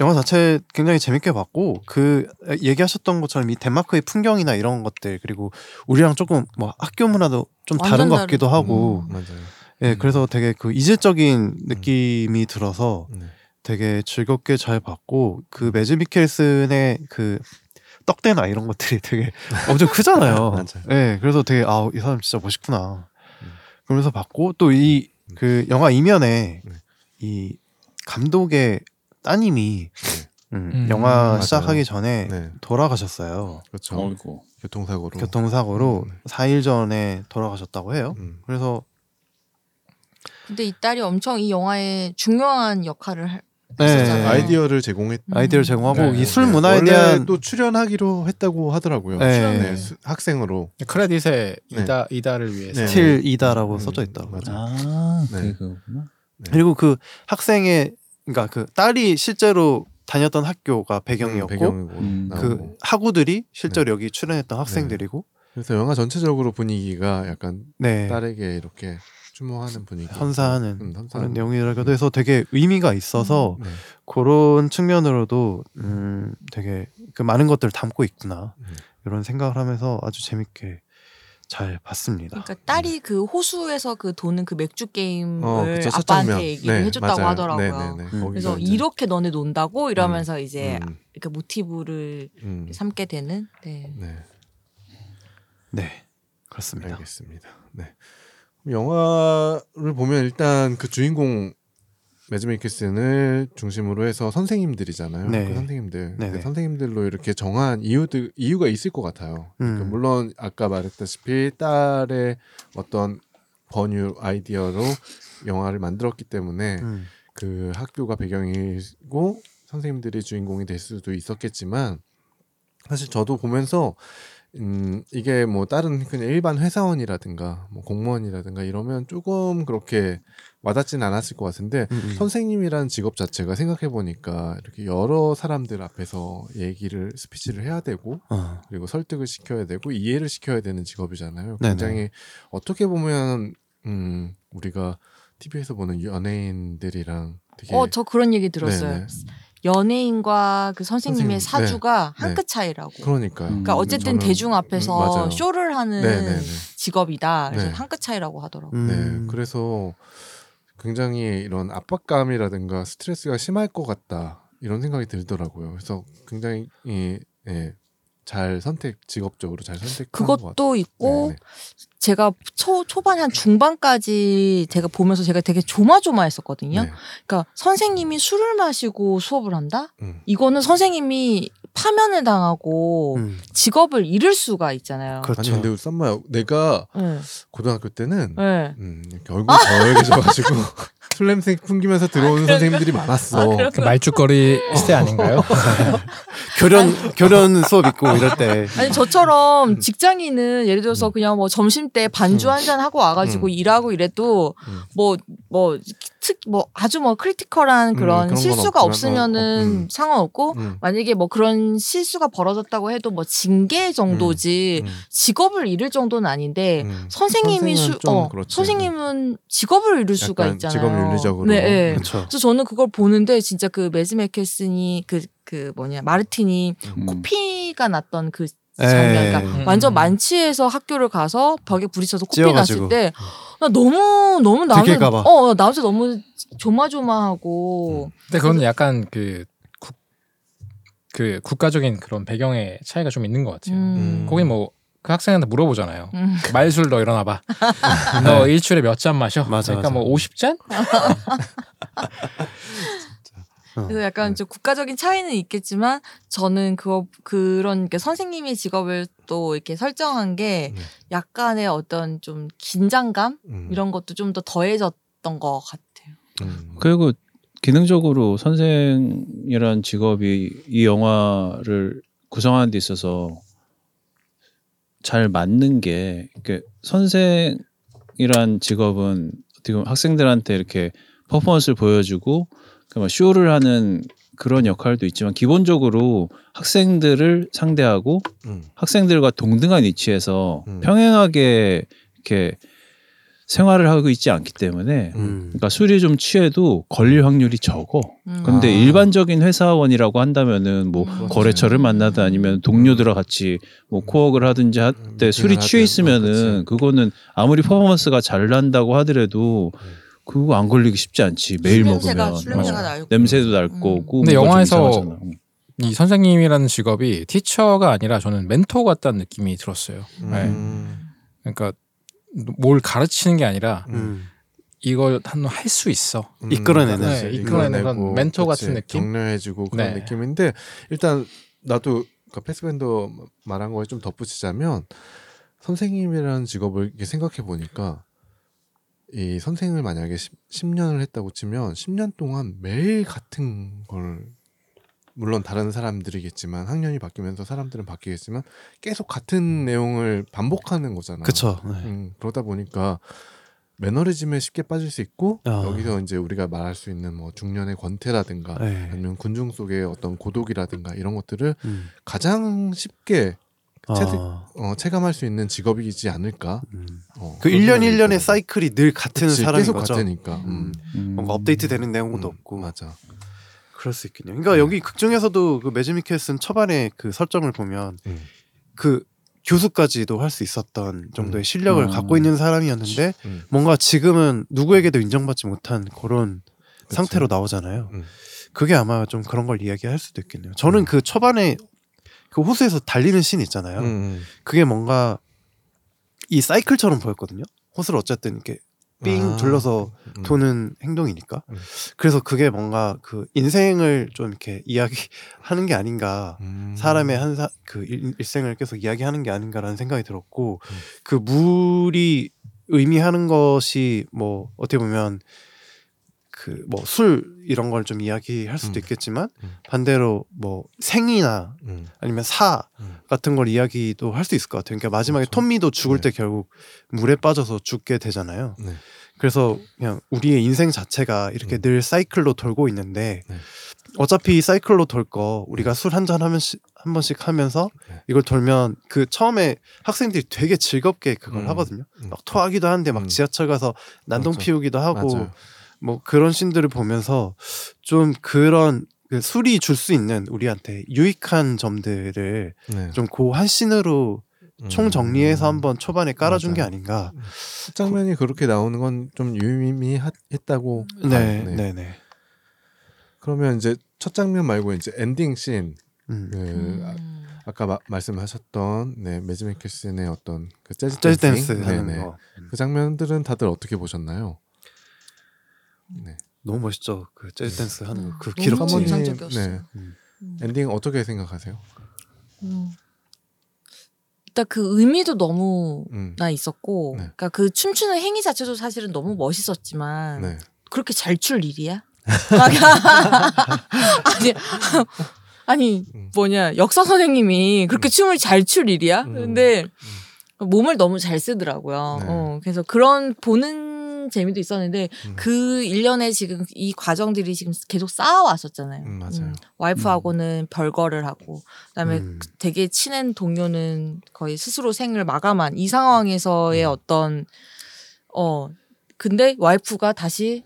영화 자체 굉장히 재밌게 봤고 그 얘기하셨던 것처럼 이 덴마크의 풍경이나 이런 것들 그리고 우리랑 조금 뭐 학교 문화도 좀 다른 것 같기도 하고 음, 맞아요. 예, 음. 그래서 되게 그 이질적인 느낌이 들어서 음. 되게 즐겁게 잘 봤고 그 매즈 미켈슨의 그 떡대나 이런 것들이 되게 엄청 크잖아요. 예, 그래서 되게 아, 이 사람 진짜 멋있구나. 음. 그러면서 봤고 또 이 그 영화 이면에 음. 이 감독의 따님이 네. 음, 음, 영화 맞아요. 시작하기 전에 네. 돌아가셨어요. 그렇죠. 어이고. 교통사고로. 교통사고로 음, 네. 사 일 전에 돌아가셨다고 해요. 음. 그래서 근데 이 딸이 엄청 이 영화에 중요한 역할을 할, 네. 했었잖아요. 아이디어를 제공했. 음. 아이디어를 제공하고 네. 이 술 문화에 네. 대한 또 출연하기로 했다고 하더라고요. 네. 출연 네. 학생으로. 크레딧에 네. 이다 이다를 위해서. 스틸 네. 이다라고 음. 써져 있다고. 맞아. 아, 네. 그거구나. 네. 그리고 그 학생의 그러니까 그 딸이 실제로 다녔던 학교가 배경이었고 음, 그 학우들이 실제로 네. 여기 출연했던 학생들이고 네. 그래서 영화 전체적으로 분위기가 약간 네. 딸에게 이렇게 추모하는 분위기 선사하는 음, 그런 내용이라고도 해서 되게 의미가 있어서 음, 네. 그런 측면으로도 음, 되게 그 많은 것들을 담고 있구나 음. 이런 생각을 하면서 아주 재밌게 잘 봤습니다. 그러니까 딸이 네. 그 호수에서 그 도는 그 맥주 게임을 어, 그쵸, 아빠한테 얘기를 네, 해줬다고 맞아요. 하더라고요. 네, 네, 네. 음. 그래서 완전. 이렇게 너네 논다고 이러면서 음. 이제 음. 그 모티브를 음. 삼게 되는. 네. 네. 네, 그렇습니다. 알겠습니다. 네. 영화를 보면 일단 그 주인공 매즈 미켈슨을 중심으로 해서 선생님들이잖아요. 네. 그 선생님들, 네, 네. 그 선생님들로 이렇게 정한 이유들 이유가 있을 것 같아요. 음. 그러니까 물론 아까 말했다시피 딸의 어떤 번유 아이디어로 영화를 만들었기 때문에 음. 그 학교가 배경이고 선생님들이 주인공이 될 수도 있었겠지만 사실 저도 보면서 음, 이게 뭐 다른 그냥 일반 회사원이라든가 뭐 공무원이라든가 이러면 조금 그렇게 와닿지는 않았을 것 같은데 음음. 선생님이라는 직업 자체가 생각해보니까 이렇게 여러 사람들 앞에서 얘기를 스피치를 해야 되고 어. 그리고 설득을 시켜야 되고 이해를 시켜야 되는 직업이잖아요. 네네. 굉장히 어떻게 보면 음, 우리가 티비에서 보는 연예인들이랑 되게... 어, 저 그런 얘기 들었어요. 네네. 연예인과 그 선생님의 선생님. 사주가 네. 한 끗 차이라고. 그러니까요. 그러니까 어쨌든 저는... 대중 앞에서 음, 쇼를 하는 네네네. 직업이다. 그래서 네. 한 끗 차이라고 하더라고요. 음. 네, 그래서 굉장히 이런 압박감이라든가 스트레스가 심할 것 같다 이런 생각이 들더라고요. 그래서 굉장히 예, 예, 잘 선택 직업적으로 잘 선택한 것 같아요. 그것도 있고. 네네. 제가 초, 초반에 한 중반까지 제가 보면서 제가 되게 조마조마했었거든요. 네. 그러니까 선생님이 술을 마시고 수업을 한다? 음. 이거는 선생님이 파면을 당하고 음. 직업을 잃을 수가 있잖아요. 그렇죠. 아니 근데 쌈마야 내가 네. 고등학교 때는 네. 음, 이렇게 얼굴이 더해져가지고 아! 술 냄새 풍기면서 들어오는 아, 선생님들이 많았어. 아, 그러니까 말죽거리 시대 아닌가요? 결혼 아니, 결혼 수업 있고 이럴 때. 아니 저처럼 직장인은 예를 들어서 음. 그냥 뭐 점심 때 반주 음. 한잔 하고 와가지고 음. 일하고 이래도 뭐뭐 음. 뭐, 뭐 아주 뭐 크리티컬한 그런 음, 실수가 없으면은 어, 음. 상관없고 음. 만약에 뭐 그런 실수가 벌어졌다고 해도 뭐 징계 정도지 음. 음. 직업을 잃을 정도는 아닌데 음. 선생님이 수, 어, 선생님은 직업을 잃을 수가 있잖아요. 윤리적으로. 네, 네. 그쵸. 그래서 저는 그걸 보는데 진짜 그 매즈 맥켈슨이 그, 그 뭐냐 마르틴이 음. 코피가 났던 그 장면, 그러니까 음. 완전 만취해서 학교를 가서 벽에 부딪혀서 코피 찌어가지고. 났을 때 나 너무 너무 나는 어 나한테 너무 조마조마하고. 음. 근데 그건 약간 그. 국, 그 국가적인 그런 배경의 차이가 좀 있는 것 같아요. 음. 거기 뭐. 그 학생한테 물어보잖아요. 음. 말술 너 일어나봐. 너 네. 일주일에 몇 잔 마셔? 맞아, 그러니까 맞아. 뭐 오십 잔? 그래서 약간 네. 좀 국가적인 차이는 있겠지만 저는 그거 그런 게 선생님의 직업을 또 이렇게 설정한 게 네. 약간의 어떤 좀 긴장감 음. 이런 것도 좀 더 더해졌던 것 같아요. 음. 그리고 기능적으로 선생이란 직업이 이 영화를 구성하는 데 있어서 잘 맞는 게 선생이란 직업은 어떻게 보면 학생들한테 이렇게 퍼포먼스를 보여주고 쇼를 하는 그런 역할도 있지만 기본적으로 학생들을 상대하고 음. 학생들과 동등한 위치에서 음. 평행하게 이렇게 생활을 하고 있지 않기 때문에 음. 그러니까 술이 좀 취해도 걸릴 확률이 적어. 음. 근데 아. 일반적인 회사원이라고 한다면은 뭐 음. 거래처를 만나든 아니면 동료들과 같이 뭐 코웍을 하든지 할 때 술이 취해 있으면은 그거는 아무리 퍼포먼스가 잘 난다고 하더라도 그거 안 걸리기 쉽지 않지. 매일 먹으면 어. 냄새도 날 음. 거고. 근데 영화에서 이 선생님이라는 직업이 티처가 아니라 저는 멘토 같다는 느낌이 들었어요. 음. 네. 그러니까. 뭘 가르치는 게 아니라 음. 이걸 한 번 할 수 있어 음, 이끌어내는 네, 이끌어내는 그런 멘토 그치, 같은 느낌 격려해주고 그런 네. 느낌인데 일단 나도 그러니까 패스밴더 말한 거에 좀 덧붙이자면 선생님이라는 직업을 생각해 보니까 이 선생을 만약에 십 년을 했다고 치면 십 년 동안 매일 같은 걸 물론 다른 사람들이겠지만 학년이 바뀌면서 사람들은 바뀌겠지만 계속 같은 내용을 반복하는 거잖아요. 그렇죠. 네. 음, 그러다 보니까 매너리즘에 쉽게 빠질 수 있고 어. 여기서 이제 우리가 말할 수 있는 뭐 중년의 권태라든가 네. 아니면 군중 속의 어떤 고독이라든가 이런 것들을 음. 가장 쉽게 체득, 어. 어, 체감할 수 있는 직업이지 않을까. 음. 어, 그 일 년 일 년의 사이클이 늘 같은 사람인 계속 거죠. 같으니까 음. 음. 뭔가 업데이트되는 내용도 음. 없고 맞아. 그럴 수 있겠네요. 그러니까 음. 여기 극중에서도 그 매즈 미켈슨 초반에 그 설정을 보면 음. 그 교수까지도 할 수 있었던 정도의 실력을 음. 갖고 있는 사람이었는데 음. 뭔가 지금은 누구에게도 인정받지 못한 그런 그치. 상태로 나오잖아요. 음. 그게 아마 좀 그런 걸 이야기할 수도 있겠네요. 저는 음. 그 초반에 그 호수에서 달리는 씬 있잖아요. 음. 그게 뭔가 이 사이클처럼 보였거든요. 호수를 어쨌든 이렇게 삥 둘러서 아, 도는 음. 행동이니까 음. 그래서 그게 뭔가 그 인생을 좀 이렇게 이야기하는 게 아닌가 음. 사람의 한 사 그 일생을 계속 이야기하는 게 아닌가라는 생각이 들었고 음. 그 물이 의미하는 것이 뭐 어떻게 보면 그 뭐 술 이런 걸 좀 이야기할 수도 음. 있겠지만 음. 반대로 뭐 생이나 음. 아니면 사 음. 같은 걸 이야기도 할 수 있을 것 같아요. 그러니까 마지막에 그렇죠. 톰미도 죽을 네. 때 결국 물에 빠져서 죽게 되잖아요. 네. 그래서 그냥 우리의 인생 자체가 이렇게 음. 늘 사이클로 돌고 있는데 네. 어차피 사이클로 돌 거 우리가 술 한 잔 하면 한 번씩 하면서 네. 이걸 돌면 그 처음에 학생들이 되게 즐겁게 그걸 음. 하거든요. 막 토하기도 하는데 막 음. 지하철 가서 난동 그렇죠. 피우기도 하고 맞아요. 뭐 그런 씬들을 보면서 좀 그런 그 술이 줄 수 있는 우리한테 유익한 점들을 네. 좀 그 한 씬으로 총 정리해서 음, 음. 한번 초반에 깔아준 맞아. 게 아닌가. 장면이 그, 그렇게 나오는 건 좀 유의미했다고. 네, 네, 네, 네. 그러면 이제 첫 장면 말고 이제 엔딩 씬, 음. 그, 음. 아, 아까 마, 말씀하셨던 네, 매즈 미켈슨의 어떤 그 재즈, 재즈 댄스, 댄스 하는 네, 거. 네. 그 장면들은 다들 어떻게 보셨나요? 네. 너무 멋있죠. 그 재즈 댄스 하는 거. 그 기록. 인상적이었어요. 네. 음. 엔딩 어떻게 생각하세요? 음. 일단 그 의미도 너무나 음. 있었고, 네. 그러니까 그 춤추는 행위 자체도 사실은 너무 멋있었지만 네. 그렇게 잘 출 일이야? 아니, 아니 음. 뭐냐 역사 선생님이 그렇게 음. 춤을 잘 출 일이야? 음. 근데 음. 몸을 너무 잘 쓰더라고요. 네. 어, 그래서 그런 보는 재미도 있었는데 음. 그 일련의 지금 이 과정들이 지금 계속 쌓아왔었잖아요. 음, 맞아요. 음, 와이프하고는 음. 별거를 하고 그다음에 음. 되게 친한 동료는 거의 스스로 생을 마감한 이 상황에서의 음. 어떤 어 근데 와이프가 다시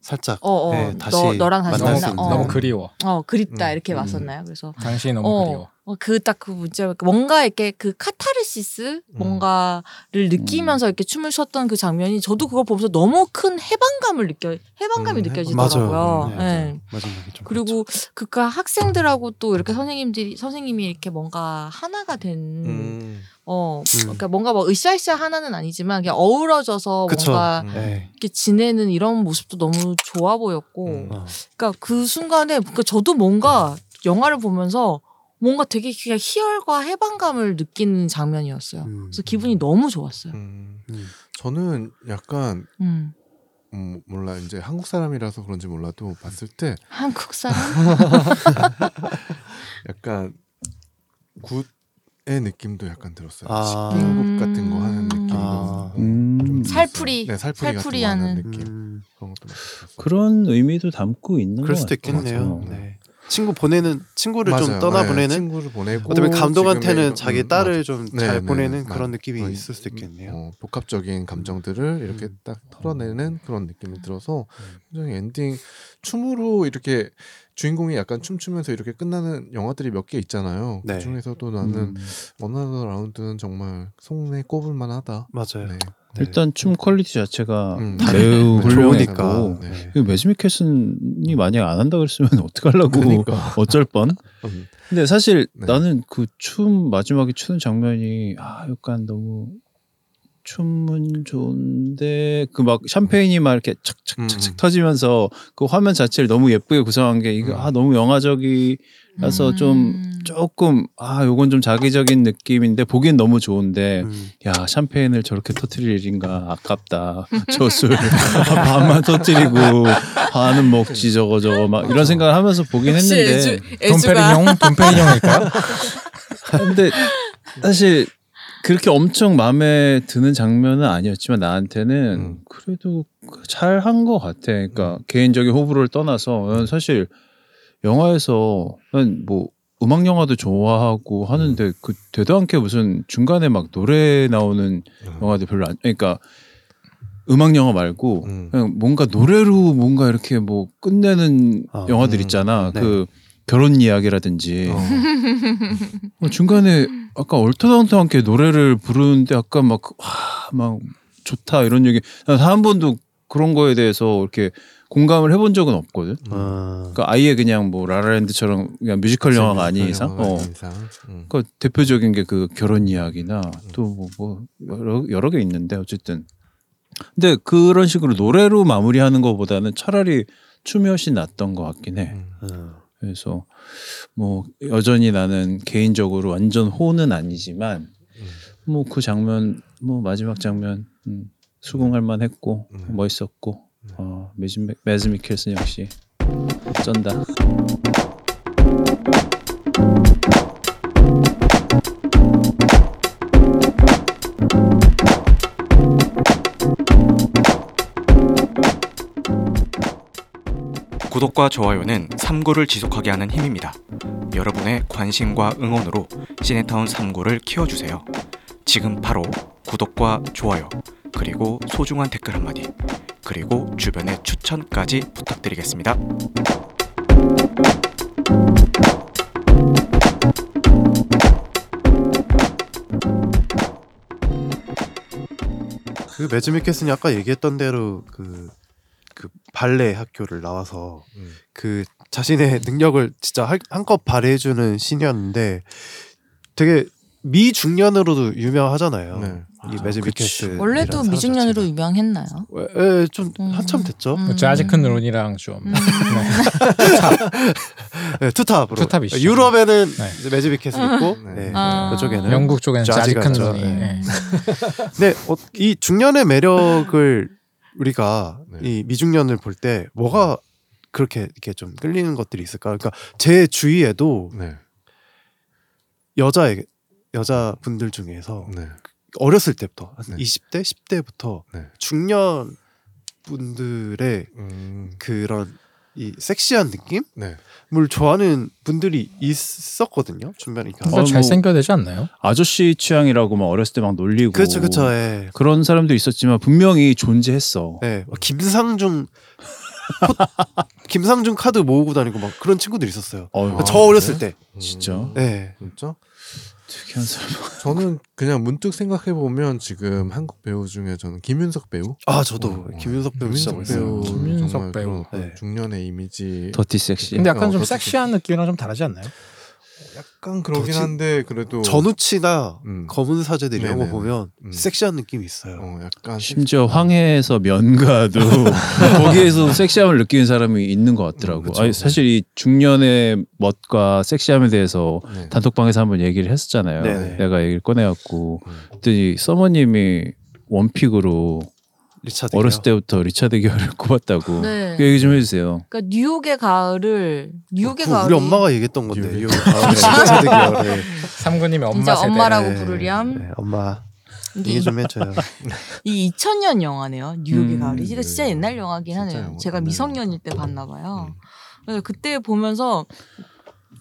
살짝 어, 어, 네, 다시 너, 너랑 다시 만날 수 있는 어, 너무 그리워 어 그립다 음, 이렇게 왔었나요? 음. 그래서 당신이 너무 어, 그리워 어, 그 딱 그 문제 뭔가 이렇게 그 카타르시스 음. 뭔가를 느끼면서 음. 이렇게 춤을 췄던 그 장면이 저도 그걸 보면서 너무 큰 해방감을 느껴 해방감이 음, 느껴지더라고요. 음, 네, 네. 네. 맞아요. 그리고 그까 학생들하고 또 이렇게 선생님들이 선생님이 이렇게 뭔가 하나가 된 음. 어, 음. 그러니까 뭔가 뭐 으쌰으쌰 하나는 아니지만 그냥 어우러져서 그쵸. 뭔가 네. 이렇게 지내는 이런 모습도 너무 좋아 보였고, 음, 어. 그러니까 그 순간에 그러니까 저도 뭔가 영화를 보면서 뭔가 되게 그냥 희열과 해방감을 느끼는 장면이었어요. 음. 그래서 기분이 너무 좋았어요. 음. 음. 저는 약간 음. 음, 몰라 이제 한국 사람이라서 그런지 몰라도 봤을 때 한국 사람 약간 굿. 의 느낌도 약간 들었어요. 아~ 한국 같은 거 하는 느낌도 아~ 음~ 살풀이, 네, 살풀이 살풀이 하는 느낌 음~ 그런 것도 그런 의미도 담고 있는 것 같아요. 그럴 수도 있겠네요. 네. 친구 보내는 친구를 맞아요. 좀 떠나 네, 보내는 친구를 보내고 어쩌면 감독한테는 자기 딸을 좀 잘 네, 보내는 네, 그런 네, 느낌이 네, 있을 수도 있겠네요. 어, 복합적인 감정들을 이렇게 음. 딱 털어내는 그런 느낌이 들어서 굉장히 엔딩 춤으로 이렇게 주인공이 약간 춤추면서 이렇게 끝나는 영화들이 몇 개 있잖아요. 네. 그 중에서도 나는 어나더 라운드는 정말 손에 꼽을 만하다. 맞아요. 네. 네. 일단 춤 퀄리티 자체가 음. 매우 훌륭했고 네. 매즈 미켈슨이 만약 안 한다 그랬으면 어떡하려고 그러니까. 어쩔 뻔. 음. 근데 사실 네. 나는 그 춤 마지막에 추는 장면이 아 약간 너무 춤은 좋은데 그 막 샴페인이 막 이렇게 착착착착 음. 터지면서 그 화면 자체를 너무 예쁘게 구성한 게 이거 음. 아 너무 영화적이라서 음. 좀 조금 아 요건 좀 자기적인 느낌인데 보기엔 너무 좋은데 음. 야 샴페인을 저렇게 터뜨릴 일인가 아깝다 저 술 반만 터뜨리고 반은 먹지 저거 저거 막 이런 생각을 하면서 보긴 했는데 돈페리뇽 돈페리뇽일까요? 근데 사실 그렇게 엄청 마음에 드는 장면은 아니었지만 나한테는 음. 그래도 잘 한 것 같아. 그러니까 음. 개인적인 호불호를 떠나서 난 사실 영화에서 난 뭐 음악 영화도 좋아하고 하는데 그 되도 않게 무슨 중간에 막 노래 나오는 음. 영화도 별로 안. 그러니까 음악 영화 말고 음. 그냥 뭔가 노래로 뭔가 이렇게 뭐 끝내는 아, 영화들 있잖아. 음. 네. 그 결혼 이야기라든지 어. 중간에 아까 얼토당토하게 노래를 부르는데 아까 막 와 막 좋다 이런 얘기 난 한 번도 그런 거에 대해서 이렇게 공감을 해본 적은 없거든. 아. 그러니까 아예 그냥 뭐 라라랜드처럼 그냥 뮤지컬 영화가 아닌 이상. 어. 음. 그러니까 대표적인 게 그 결혼 이야기나 음. 또 뭐 뭐 여러, 여러 개 있는데 어쨌든. 근데 그런 식으로 노래로 마무리하는 것보다는 차라리 춤이 훨씬 낫던 것 같긴 해. 음. 그래서 뭐 여전히 나는 개인적으로 완전 호는 아니지만 뭐 그 장면 뭐 마지막 장면 음, 수긍할 만했고 음. 멋있었고 어, 매즈, 매즈 미켈슨 역시 쩐다. 구독과 좋아요는 삼 구를 지속하게 하는 힘입니다. 여러분의 관심과 응원으로 시네타운 삼 구를 키워주세요. 지금 바로 구독과 좋아요 그리고 소중한 댓글 한마디 그리고 주변의 추천까지 부탁드리겠습니다. 그 매즈 미켈슨이 아까 얘기했던 대로 그, 그 발레 학교를 나와서 음. 그 자신의 능력을 진짜 할, 한껏 발휘해주는 신이었는데 되게 미중년으로도 유명하잖아요. 네. 이 매즈 아, 미켈슨 원래도 미중년으로 자체가. 유명했나요? 예, 예, 좀 음. 한참 됐죠. 음. 아즈큰 론이랑 좀 음. 네. 투탑으로 투탑이죠. 유럽에는 네. 매즈 미켈슨 있고 네. 네. 아. 그쪽에는 영국 쪽에는 아즈큰 론이. 네. 근데 어, 이 중년의 매력을 우리가 네. 이 미중년을 볼 때 뭐가 그렇게 이렇게 좀 끌리는 것들이 있을까? 그러니까 제 주위에도 네. 여자에게 여자분들 중에서 네. 어렸을 때부터 네. 이십 대, 십 대부터 네. 중년 분들의 음. 그런 이 섹시한 느낌을 네. 좋아하는 분들이 있었거든요. 주변에. 어, 잘생겨야 되지 않나요? 아저씨 취향이라고 막 어렸을 때 막 놀리고 그쵸, 그쵸, 예. 그런 사람도 있었지만 분명히 존재했어. 네. 김상중 김상중 카드 모으고 다니고 막 그런 친구들이 있었어요. 어, 저 아, 어렸을 그래? 때. 음. 진짜? 네. 진짜? 특이한 사람. 저는 그냥 문득 생각해 보면 지금 한국 배우 중에 저는 김윤석 배우. 아 저도 어, 김윤석 배우 진짜 멋있어요. 김윤석 배우 네. 중년의 이미지. 더티 섹시. 근데 약간 어, 좀 섹시한 느낌이랑 좀 다르지 않나요? 약간 그러긴 더치, 한데 그래도 전우치나 음. 검은 사제들 이런 거 보면 음. 섹시한 느낌이 있어요. 어, 약간 심지어 황해에서 면가도 거기에서 섹시함을 느끼는 사람이 있는 것 같더라고. 음, 아니, 사실 이 중년의 멋과 섹시함에 대해서 네. 단톡방에서 한번 얘기를 했었잖아요. 네네. 내가 얘기를 꺼내갖고 음. 그랬더니 서머님이 원픽으로 리차드 어렸을 때부터 리차드 기어를 꼽았다고. 네. 그 얘기 좀 해주세요. 그러니까 뉴욕의 가을을 뉴욕의 어, 가을. 우리 엄마가 얘기했던 건데. 뉴욕의 가을. 리차드 기어를. 삼군님의 엄마 진짜 세대. 엄마라고 네. 부르렴. 네. 엄마. 얘기 좀 해줘요. 이 이천 년 영화네요. 뉴욕의 음, 가을이. 진짜, 네. 진짜 옛날 영화긴 진짜 하네요. 영화. 제가 미성년일 때 봤나 봐요. 음. 그래서 그때 보면서.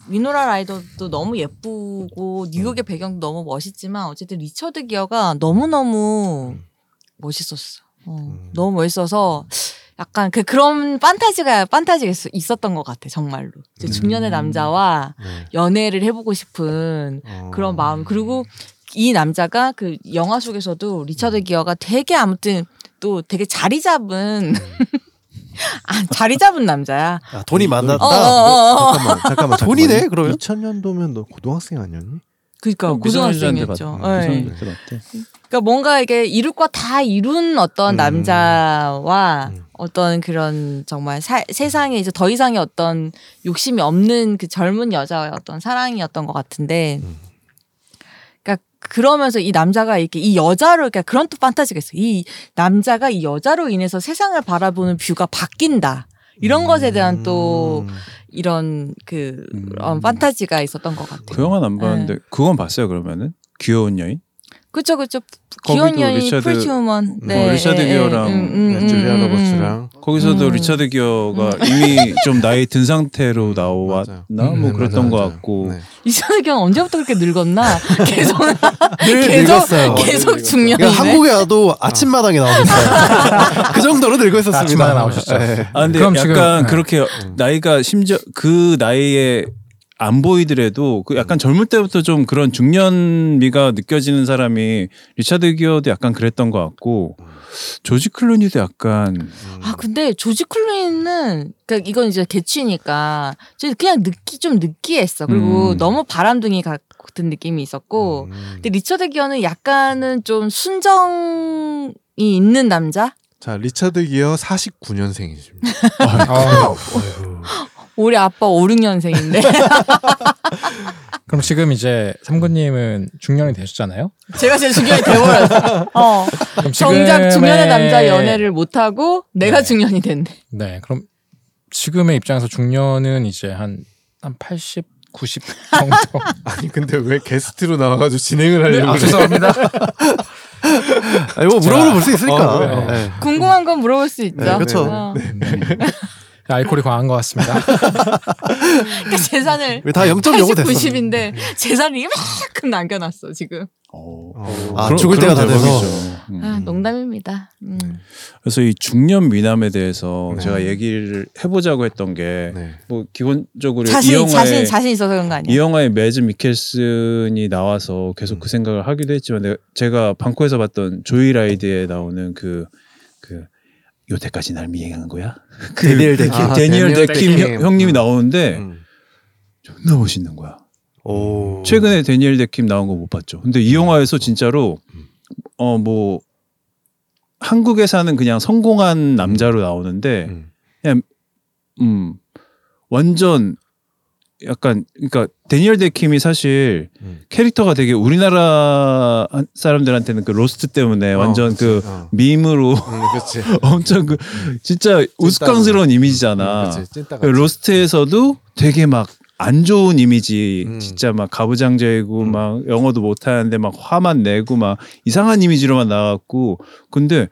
위노라 라이더도 너무 예쁘고 뉴욕의 음. 배경도 너무 멋있지만 어쨌든 리처드 기어가 너무너무 음. 멋있었어. 어, 음. 너무 멋있어서 약간 그 그런 판타지가 판타지가 있, 있었던 것 같아 정말로. 이제 중년의 음. 남자와 네. 연애를 해보고 싶은 어. 그런 마음. 그리고 이 남자가 그 영화 속에서도 리처드 기어가 되게 아무튼 또 되게 자리 잡은 아, 자리 잡은 남자야. 아, 돈이 많았다. 어, 어, 어. 잠깐만, 잠깐만, 잠깐만. 돈이네 그러면. 이천 년도면 너 고등학생 아니었니? 그러니까 어, 고등학생이었죠. 네. 그러니까 뭔가 이게 이룰 거 다 이룬 어떤 음. 남자와 음. 어떤 그런 정말 사, 세상에 이제 더 이상의 어떤 욕심이 없는 그 젊은 여자와의 어떤 사랑이었던 것 같은데, 음. 그러니까 그러면서 이 남자가 이렇게 이 여자로 그러니까 그런 또 판타지가 있어. 이 남자가 이 여자로 인해서 세상을 바라보는 뷰가 바뀐다. 이런 것에 대한 음. 또 이런 그 음. 어, 판타지가 있었던 것 같아요. 그 영화는 안 봤는데 네. 그건 봤어요. 그러면은 귀여운 여인? 그렇죠, 그렇죠. 귀여운 여인, 프리티 우먼. 네, 뭐 리차드 에, 기어랑 음, 음, 네, 줄리아 로버츠랑 음, 음. 거기서도 음. 리차드 기어가 음. 이미 좀 나이 든 상태로 나왔나 음, 뭐 네, 그랬던 맞아요, 것 맞아요. 같고. 네. 리차드 기어 언제부터 그렇게 늙었나? 계속 늘 계속 늙었어요. 계속 중년이네. 그러니까 한국에 와도 아침마당에 나오셨어요. 그 정도로 늙고 있었습니다. 아침마당 나오셨죠. 네. 아, 근데 약간 지금, 그렇게 음. 나이가 심지어 그 나이에. 안 보이더라도 그 약간 젊을 때부터 좀 그런 중년미가 느껴지는 사람이 리차드 기어도 약간 그랬던 것 같고 조지 클루니도 약간 음. 아 근데 조지 클루니는 그러니까 이건 이제 개취니까 그냥 느끼 좀 느끼했어. 그리고 음. 너무 바람둥이 같은 느낌이 있었고 음. 근데 리차드 기어는 약간은 좀 순정이 있는 남자. 자 리차드 기어 사십구 년생이십니다. 아, 올해 아빠 오십육 년생인데. 그럼 지금 이제 삼군님은 중년이 되셨잖아요? 제가 제일 중년이 되어버렸어요. 어. 정작 중년의 남자 연애를 못하고 내가 네. 중년이 됐네. 네. 그럼 지금의 입장에서 중년은 이제 한, 한 팔십, 구십 정도. 아니, 근데 왜 게스트로 나와가지고 진행을 하려고. 네, 아, 죄송합니다. 아, 이거 물어볼 수 있으니까. 어, 네. 네. 궁금한 건 물어볼 수 있죠. 네, 그렇죠. 네. 알코올이 과한 것 같습니다. 그러니까 재산을 왜 다 영 점 영오 됐어. 구십인데 재산을 이만큼 남겨놨어 지금. 오. 오. 아, 그런, 죽을 때가 다 돼서. 음. 아, 농담입니다. 음. 그래서 이 중년 미남에 대해서 네. 제가 얘기를 해보자고 했던 게 뭐 네. 기본적으로 자신, 이 영화에 자신, 자신 있어서 그런 거 아니에요? 이 영화에 매즈 미켈슨이 나와서 계속 음. 그 생각을 하기도 했지만 내가, 제가 방콕에서 봤던 조이라이드에 나오는 그 그 요때까지 날 미행한 거야? 그 데니얼 데킴 아, 데니얼 데킴 형님이 음. 나오는데 음. 존나 멋있는 거야. 오. 최근에 데니얼 데킴 나온 거 못 봤죠. 근데 이 영화에서 진짜로 어 뭐 한국에 사는 그냥 성공한 남자로 나오는데 음. 그냥 음 완전 약간 그러니까 데니얼 데킴이 사실 음. 캐릭터가 되게 우리나라 사람들한테는 그 로스트 때문에 어, 완전 그치, 그 어. 밈으로 음, 엄청 그 진짜 우스꽝스러운 이미지잖아. 음, 그치, 로스트에서도 되게 막 안 좋은 이미지, 음. 진짜 막 가부장제이고 음. 막 영어도 못하는데 막 화만 내고 막 이상한 이미지로만 나왔고, 근데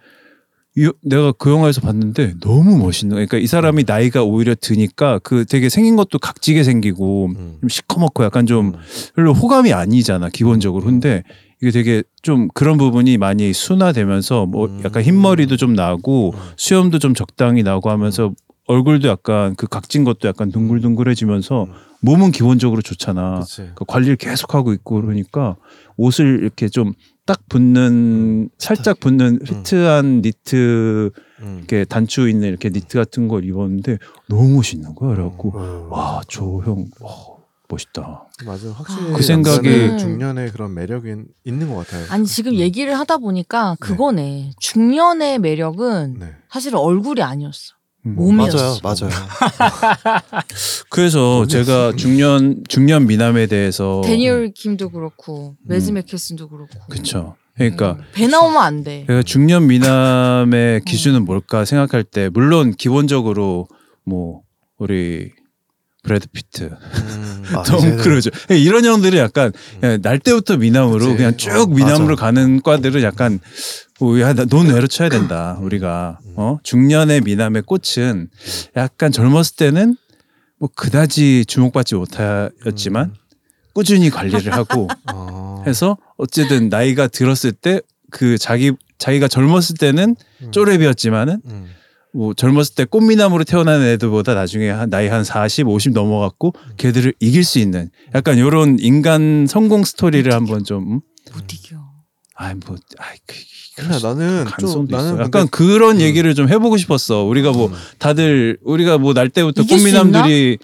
이, 내가 그 영화에서 봤는데 너무 멋있는 거야. 그러니까 이 사람이 나이가 오히려 드니까 그 되게 생긴 것도 각지게 생기고 음. 좀 시커멓고 약간 좀 별로 호감이 아니잖아 기본적으로. 근데 이게 되게 좀 그런 부분이 많이 순화되면서 뭐 약간 흰머리도 좀 나고 수염도 좀 적당히 나고 하면서 얼굴도 약간 그 각진 것도 약간 둥글둥글해지면서 몸은 기본적으로 좋잖아. 그러니까 관리를 계속하고 있고 그러니까 옷을 이렇게 좀 딱 붙는 음, 살짝 붙는 음. 피트한 니트 음. 이렇게 단추 있는 이렇게 니트 같은 걸 입었는데 너무 멋있는 거야. 그래갖고 음. 와, 저 형 멋있다. 맞아, 확실히 그 생각이 중년의 그런 매력이 있는 것 같아요. 아니 지금 음. 얘기를 하다 보니까 그거네. 네. 중년의 매력은 네. 사실 얼굴이 아니었어. 몸이었어. 맞아요, 맞아요. 그래서 제가 중년 중년 미남에 대해서 데니얼 김도 그렇고 매즈 맥켈슨도 음. 그렇고. 그렇죠. 그러니까 음. 배 나오면 안 돼. 제가 중년 미남의 기준은 뭘까 생각할 때 물론 기본적으로 뭐 우리 브래드 피트, 음. 톰 크루즈 이런 형들이 약간 음. 날 때부터 미남으로 그치? 그냥 쭉 미남으로 맞아. 가는 과들은 약간 야, 넌 외로쳐야 된다. 우리가 어? 중년의 미남의 꽃은 약간 젊었을 때는 뭐 그다지 주목받지 못하였지만 꾸준히 관리를 하고 해서 어쨌든 나이가 들었을 때 그 자기 자기가 젊었을 때는 쪼렙이었지만은. 뭐 젊었을 때 꽃미남으로 태어난 애들보다 나중에 한 나이 한 사십, 오십 넘어갔고 걔들을 이길 수 있는 약간 이런 인간 성공 스토리를 한번 좀 못 이겨. 아이 뭐 아이 그래 나는 좀 나는 약간 그런 음. 얘기를 좀 해보고 싶었어. 우리가 뭐 다들 우리가 뭐 날 때부터 꽃미남들이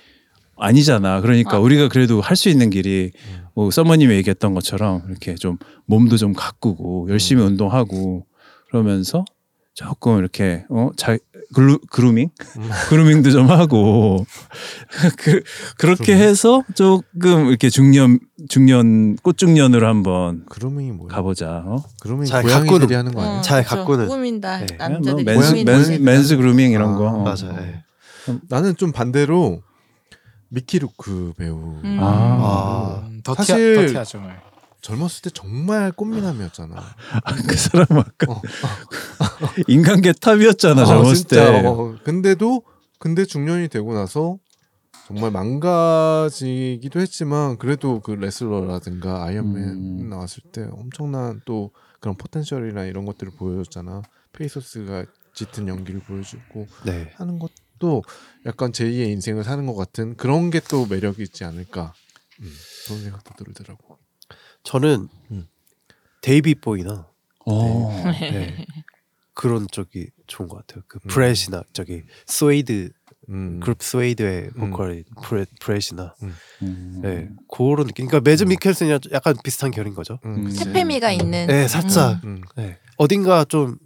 아니잖아. 그러니까 아. 우리가 그래도 할 수 있는 길이 뭐 서머님이 얘기했던 것처럼 이렇게 좀 몸도 좀 가꾸고 열심히 음. 운동하고 그러면서 조금 이렇게 어 자 글루, 그루밍? 음. 그루밍도 좀 하고 그, 그렇게 그루밍? 해서 조금 이렇게 중년 중년 꽃중년으로 한번 그루밍이 뭐야? 가보자. 어? 그루밍 고양이들이 하는 거 아니야? 어, 잘 가꾸는 꾸민다. 네. 남자들이 뭐 맨스, 맨스, 맨스 그루밍 이런 아, 거. 맞아요. 네. 나는 좀 반대로 미키 루크 배우. 음. 아, 아. 더티아, 사실 더티아죠. 젊었을 때 정말 꽃미남이었잖아. 아, 그 사람 아까 어. 인간계 탑이었잖아. 어, 젊었을 진짜. 때. 어, 근데도 근데 중년이 되고 나서 정말 망가지기도 했지만 그래도 그 레슬러라든가 아이언맨 음. 나왔을 때 엄청난 또 그런 포텐셜이나 이런 것들을 보여줬잖아. 페이소스가 짙은 연기를 보여주고 네. 하는 것도 약간 제이의 인생을 사는 것 같은 그런 게 또 매력이 있지 않을까. 음, 그런 생각도 들더라고. 저는 음. 데이빗 보이나 네. 네. 그런 쪽이 좋은 것 같아요. 그 음. 브렛이나 저기 스웨이드 음. 그룹 스웨이드의 보컬인 음. 브렛, 브렛이나 음. 음. 네. 그런 느낌. 그러니까 매즈 미켈슨이랑 약간 비슷한 결인 거죠. 음. 태페미가 음. 있는. 네, 살짝 음. 네. 어딘가 좀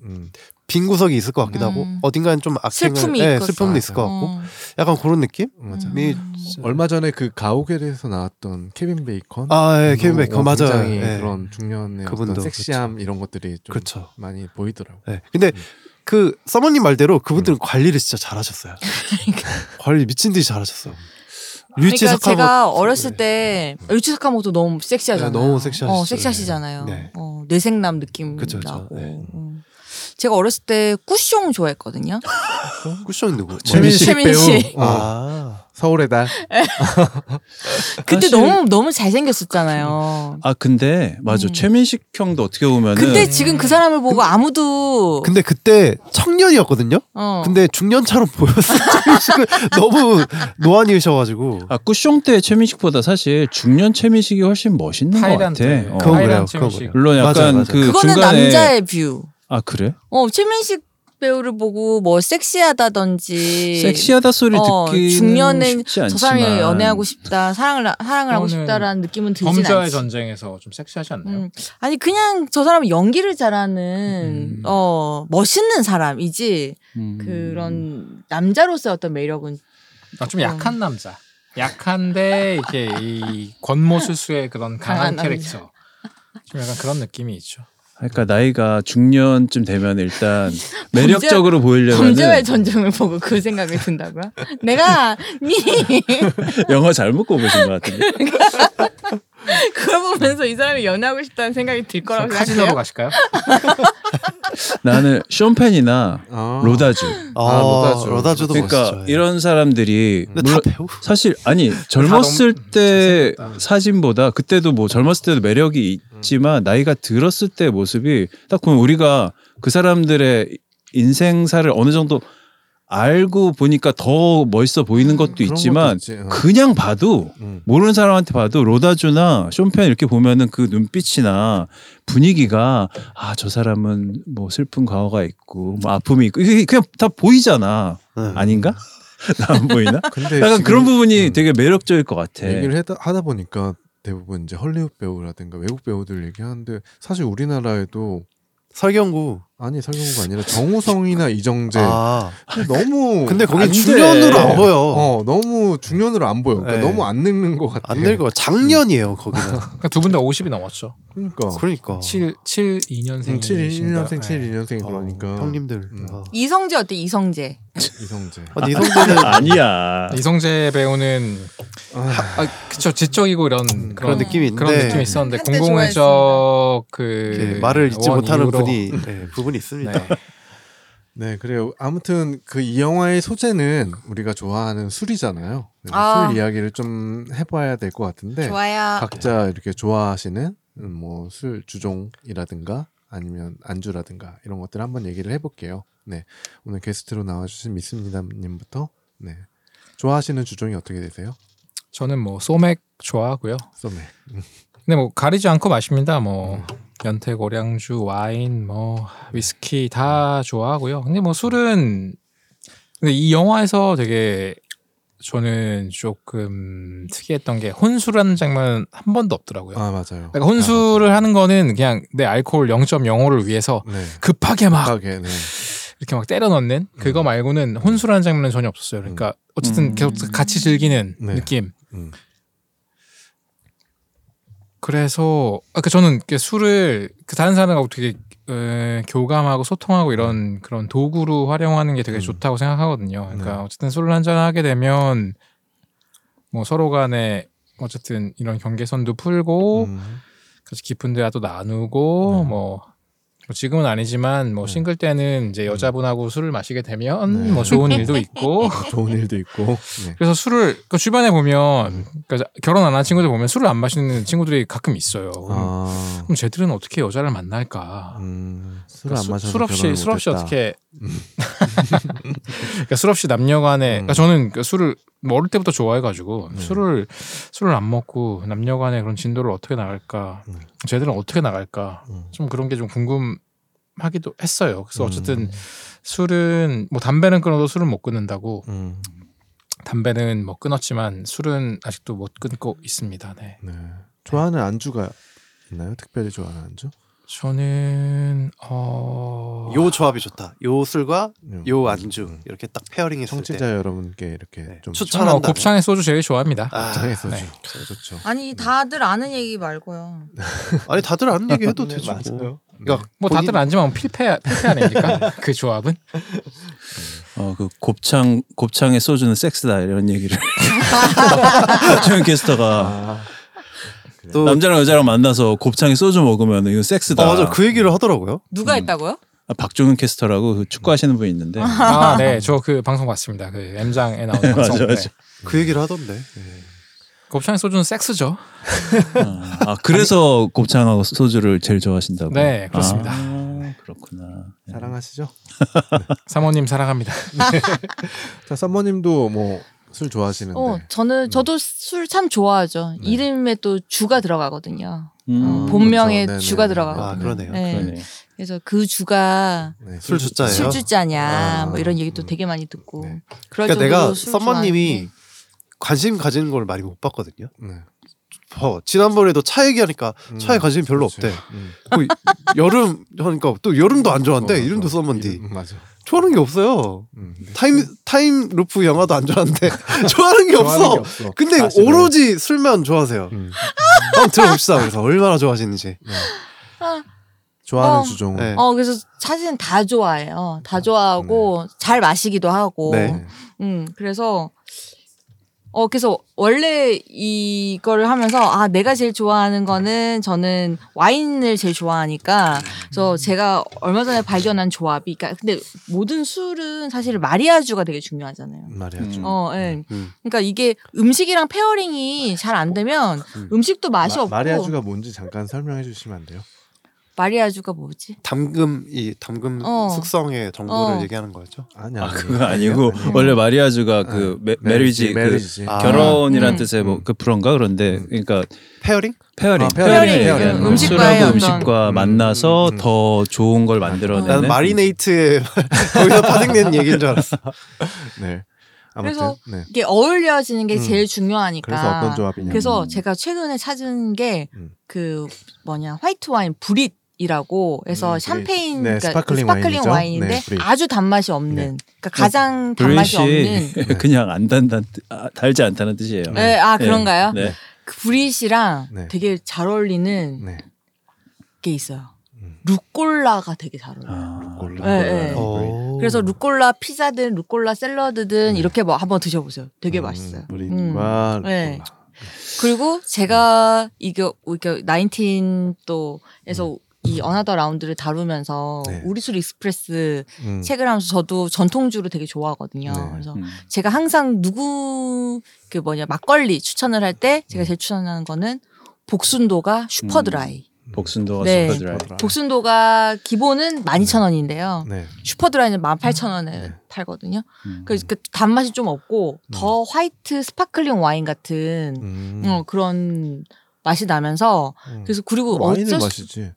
빈 구석이 있을 것 같기도 음. 하고 어딘가는 좀 악행을, 슬픔이, 네, 슬픔도 있을 것 같고 음. 약간 그런 느낌? 맞아. 음. 얼마 전에 그 가오갤에서 나왔던 케빈 베이컨 아, 예, 케빈 베이컨 맞아요. 굉장히 예. 그런 중년의 어떤 섹시함 그쵸. 이런 것들이 좀 그쵸. 많이 보이더라고요. 네. 근데 음. 그 서머님 말대로 그분들은 음. 관리를 진짜 잘하셨어요. 관리 미친 듯이 잘하셨어. 유치 그러니까 사카모토. 제가 어렸을 때 네. 유치 사카모토도 너무 섹시하잖아요. 네, 너무 섹시하시죠. 어, 섹시하시잖아요. 네. 어, 뇌생남 느낌 그쵸, 나고. 그쵸. 네. 음. 제가 어렸을 때 꾸숑 좋아했거든요. 꾸숑이 누구? 최민식 배우. 아, 서울의 달. 그때 사실... 너무 너무 잘생겼었잖아요. 아 근데 맞아. 음. 최민식 형도 어떻게 보면은 근데 지금 그 사람을 보고 그, 아무도 근데 그때 청년이었거든요. 어. 근데 중년처럼 보였어. 최민식은 너무 노안이셔가지고. 아 꾸숑 때 최민식보다 사실 중년 최민식이 훨씬 멋있는 것 같아. 어. 그건 그래요. 그건 그래요. 물론 약간 맞아, 맞아. 그 그거는 중간에... 남자의 뷰. 아 그래? 어 최민식 배우를 보고 뭐 섹시하다든지 섹시하다 소리 어, 듣기는 중년은 쉽지 않지만 저 사람이 연애하고 싶다 사랑을 사랑을 하고 싶다라는 느낌은 들진 않지. 범죄와의 전쟁에서 좀 섹시하지 않나요? 음. 아니 그냥 저 사람은 연기를 잘하는 음. 어 멋있는 사람이지 음. 그런 남자로서의 어떤 매력은 아, 좀 약한 남자 약한데 이게 이 권모술수의 그런 강한 캐릭터 좀 약간 그런 느낌이 있죠. 그러니까 나이가 중년쯤 되면 일단 매력적으로 범죄, 보이려면 범죄와의 전쟁을 보고 그 생각이 든다고요? 내가 니 영화 잘못 꼽으신 것 같은데 그걸 보면서 이 사람이 연애하고 싶다는 생각이 들 거라고 생각해요? 카지노로 가실까요? 나는 쇼펜이나 아. 로다주 아, 아 로다주 로다주도 그러니까 멋있죠. 그러니까 이런 사람들이 물론 사실 아니 젊었을 때 사진보다 그때도 뭐 젊었을 때도 매력이 있지만 나이가 들었을 때 모습이 딱 보면 우리가 그 사람들의 인생사를 어느 정도 알고 보니까 더 멋있어 보이는 것도 있지만 것도 그냥 봐도 응. 모르는 사람한테 봐도 로다주나 쇼펜 이렇게 보면은 그 눈빛이나 분위기가 아, 저 사람은 뭐 슬픈 과거가 있고 뭐 아픔이 있고 이게 그냥 다 보이잖아. 응. 아닌가? 나 안 보이나? 근데 약간 그런 부분이 응. 되게 매력적일 것 같아. 얘기를 하다, 하다 보니까 대부분 이제 헐리우드 배우라든가 외국 배우들 얘기하는데 사실 우리나라에도 설경구 아니 설경구가 아니라 정우성이나 이정재 아. 너무 근데 거기 중년으로 안 보여. 어 너무 중년으로 안 보여. 그러니까 너무 안 늙는 것 같아. 안 늙어. 작년이에요 거기는. 그러니까 두 분 다 오십이 넘었죠. 그러니까. 그러니까. 칠십이 년생. 칠십일 년생, 칠십이 년생 그러니까. 어, 형님들. 음. 어. 이성재 어때? 이성재. 이성재. 아, 이성재는 아니야. 이성재 배우는 아, 그쵸 지적이고 이런 음, 그런, 그런 느낌이 있는데 그런 느낌이 있었는데 공공의 적 그 말을 잊지 못하는 분이 네, 부분이 있습니다. 네. 네 그래요. 아무튼 그 이 영화의 소재는 우리가 좋아하는 술이잖아요. 아. 술 이야기를 좀 해봐야 될 것 같은데 좋아요. 각자 이렇게 좋아하시는 뭐 술 주종이라든가 아니면 안주라든가 이런 것들 한번 얘기를 해볼게요. 네 오늘 게스트로 나와주신 미스미담님부터 네 좋아하시는 주종이 어떻게 되세요? 저는 뭐 소맥 좋아하고요. 소맥. 근데 뭐 가리지 않고 마십니다. 뭐 음. 연태, 고량주, 와인, 뭐 위스키 다 좋아하고요. 근데 뭐 술은 근데 이 영화에서 되게 저는 조금 특이했던 게 혼술하는 장면은 한 번도 없더라고요. 아 맞아요. 그러니까 혼술을 아, 맞아요. 하는 거는 그냥 내 알코올 영 점 영오를 위해서 네. 급하게 막 급하게, 네. 이렇게 막 때려 넣는 음. 그거 말고는 혼술하는 장면은 전혀 없었어요. 그러니까 음. 어쨌든 음. 계속 같이 즐기는 네. 느낌. 음. 그래서 아까 저는 술을 그 다른 사람하고 되게 에, 교감하고 소통하고 이런 그런 도구로 활용하는 게 되게 음. 좋다고 생각하거든요. 그러니까 네. 어쨌든 술을 한잔 하게 되면 뭐 서로 간에 어쨌든 이런 경계선도 풀고 음. 같이 깊은 대화도 나누고 네. 뭐 지금은 아니지만 뭐 싱글 때는 이제 여자분하고 음. 술을 마시게 되면 네. 뭐 좋은 일도 있고 좋은 일도 있고 네. 그래서 술을 그 주변에 보면 그러니까 결혼 안 한 친구들 보면 술을 안 마시는 친구들이 가끔 있어요. 아. 그럼 쟤들은 어떻게 여자를 만날까? 음, 술을 그러니까 안 마셔서 술 없이 술 없이 어떻게? 그러니까 술 없이 남녀간에 음. 그러니까 저는 그러니까 술을 뭐 어릴 때부터 좋아해가지고 음. 술을 술을 안 먹고 남녀간의 그런 진도를 어떻게 나갈까, 음. 쟤들은 어떻게 나갈까, 음. 좀 그런 게 좀 궁금하기도 했어요. 그래서 어쨌든 음. 술은 뭐 담배는 끊어도 술은 못 끊는다고. 음. 담배는 뭐 끊었지만 술은 아직도 못 끊고 있습니다. 네. 네. 좋아하는 안주가 있나요? 특별히 좋아하는 안주? 저는 어... 요 조합이 좋다. 요 술과 음. 요 안주 음. 이렇게 딱 페어링이 청취자 때. 여러분께 이렇게 네. 좀 추천한다. 어, 곱창의 소주 제일 좋아합니다. 아, 곱창의 소주 네. 좋죠. 아니 다들 아는 얘기 말고요. 아니 다들 아는 얘기 해도 네, 되죠. 맞아요. 그러니까 뭐 본인... 다들 아니지만 필패 필패 아닙니까? 그 조합은. 어, 그 곱창 곱창의 소주는 섹스다 이런 얘기를 조현 게스터가. 아. 또 남자랑 여자랑 만나서 곱창에 소주 먹으면 이거 섹스다. 아, 맞아. 그 얘기를 하더라고요. 누가 음. 했다고요? 아, 박종훈 캐스터라고 그 축구하시는 분이 있는데. 아, 네. 저 그 방송 봤습니다. 그 M장에 나온 방송. 맞아, 맞아. 네. 그 얘기를 하던데. 네. 곱창 소주는 섹스죠. 아, 아, 그래서 곱창하고 소주를 제일 좋아하신다고. 네, 그렇습니다. 아, 그렇구나. 네. 사랑하시죠? 사모님 사랑합니다. 네. 자, 사모님도 뭐 술 좋아하시는데. 어, 저는 저도 음. 술 참 좋아하죠. 네. 이름에 또 주가 들어가거든요. 음, 본명에 그렇죠. 주가 들어가거든요. 아, 그러네요. 네. 그러네요. 그래서 그 주가 네, 술 주자예요. 술 주자냐 아, 뭐 이런 얘기도 음. 되게 많이 듣고. 네. 그러니까 내가 썸머님이 관심 가지는 걸 많이 못 봤거든요. 네. 어, 지난번에도 차 얘기하니까 음, 차에 관심이 별로 그렇지. 없대. 음. 여름 하니까 또 여름도 안 좋아한대. 어, 이름도 썸머디. 음, 맞아. 좋아하는 게 없어요. 음, 타임 타임 루프 영화도 안 좋아하는데 좋아하는 게 좋아하는 없어. 게 없어. 근데 사실은. 오로지 술만 좋아하세요. 음. 한번 들어봅시다. 그래서 얼마나 좋아하시는지. 네. 좋아하는 어, 주종은. 네. 어 그래서 사실은 다 좋아해요. 다 좋아하고 네. 잘 마시기도 하고. 네. 음 그래서. 어, 그래서 원래 이거를 하면서 아 내가 제일 좋아하는 거는 저는 와인을 제일 좋아하니까 그래서 제가 얼마 전에 발견한 조합이 그러니까 근데 모든 술은 사실 마리아주가 되게 중요하잖아요. 마리아주. 어, 예. 음. 그러니까 이게 음식이랑 페어링이 잘 안 되면 음. 음식도 맛이 마, 없고. 마리아주가 뭔지 잠깐 설명해 주시면 안 돼요? 마리아주가 뭐지? 담금 이 담금 어. 숙성의 정도를 어. 얘기하는 거죠? 아니야. 아, 그거 아니고 아니야. 원래 마리아주가 아, 그 매, 메리지, 메리지. 그 아. 결혼이란 음. 뜻의 뭐 그 불언가 그런데 음. 그러니까 페어링? 페어링. 아, 페어링. 페어링. 페어링. 음식과의 술하고 음식과 음. 만나서 음. 더 좋은 걸 만들어내는. 난 마리네이트에 거기서 파생된 얘기인 줄 알았어. 네. 아무튼, 그래서 네. 이게 어울려지는 게 음. 제일 중요하니까. 그래서 어떤 조합이냐. 그래서 제가 최근에 찾은 게 그 음. 뭐냐 화이트 와인 브릿. 이라고 해서 음, 샴페인 네, 그러니까 스파클링, 스파클링 와인인데 네, 아주 단맛이 없는 네. 그러니까 가장 단맛이 없는 그냥 안 단단 아, 달지 않다는 뜻이에요. 네, 네. 아 그런가요? 네. 그 브릿이랑 네. 되게 잘 어울리는 네. 게 있어요. 음. 루꼴라가 되게 잘 어울려요. 아, 루꼴라. 네, 네. 그래서 루꼴라 피자든 루꼴라 샐러드든 네. 이렇게 뭐 한번 드셔보세요. 되게 음, 맛있어요. 브릿과 음. 루꼴라. 네. 그리고 제가 이거 이게 나인틴 또에서 음. 이 어나더 라운드를 다루면서 네. 우리술 익스프레스 음. 책을 하면서 저도 전통주를 되게 좋아하거든요. 네. 그래서 음. 제가 항상 누구 그 뭐냐 막걸리 추천을 할 때 제가 제일 추천하는 거는 복순도가 슈퍼드라이. 음. 복순도가 네. 슈퍼드라이. 복순도가 기본은 만 이천 원인데요. 네. 슈퍼드라이는 만 팔천 원에 네. 팔거든요. 음. 그래서 그 단맛이 좀 없고 음. 더 화이트 스파클링 와인 같은 음. 어, 그런 맛이 나면서 음. 그래서 그리고 와인을 마시지.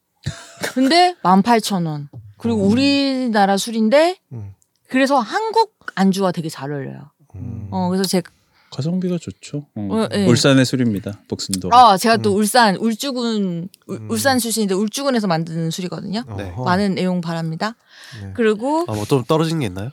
근데 만 팔천 원 그리고 음. 우리나라 술인데 음. 그래서 한국 안주와 되게 잘 어울려요. 음. 어 그래서 제가 가성비가 좋죠. 어. 어, 네. 울산의 술입니다. 복순도. 아 제가 또 음. 울산 울주군 울, 음. 울산 출신인데 울주군에서 만드는 술이거든요. 네. 많은 애용 바랍니다. 네. 그리고 아, 뭐 좀 떨어진 게 있나요?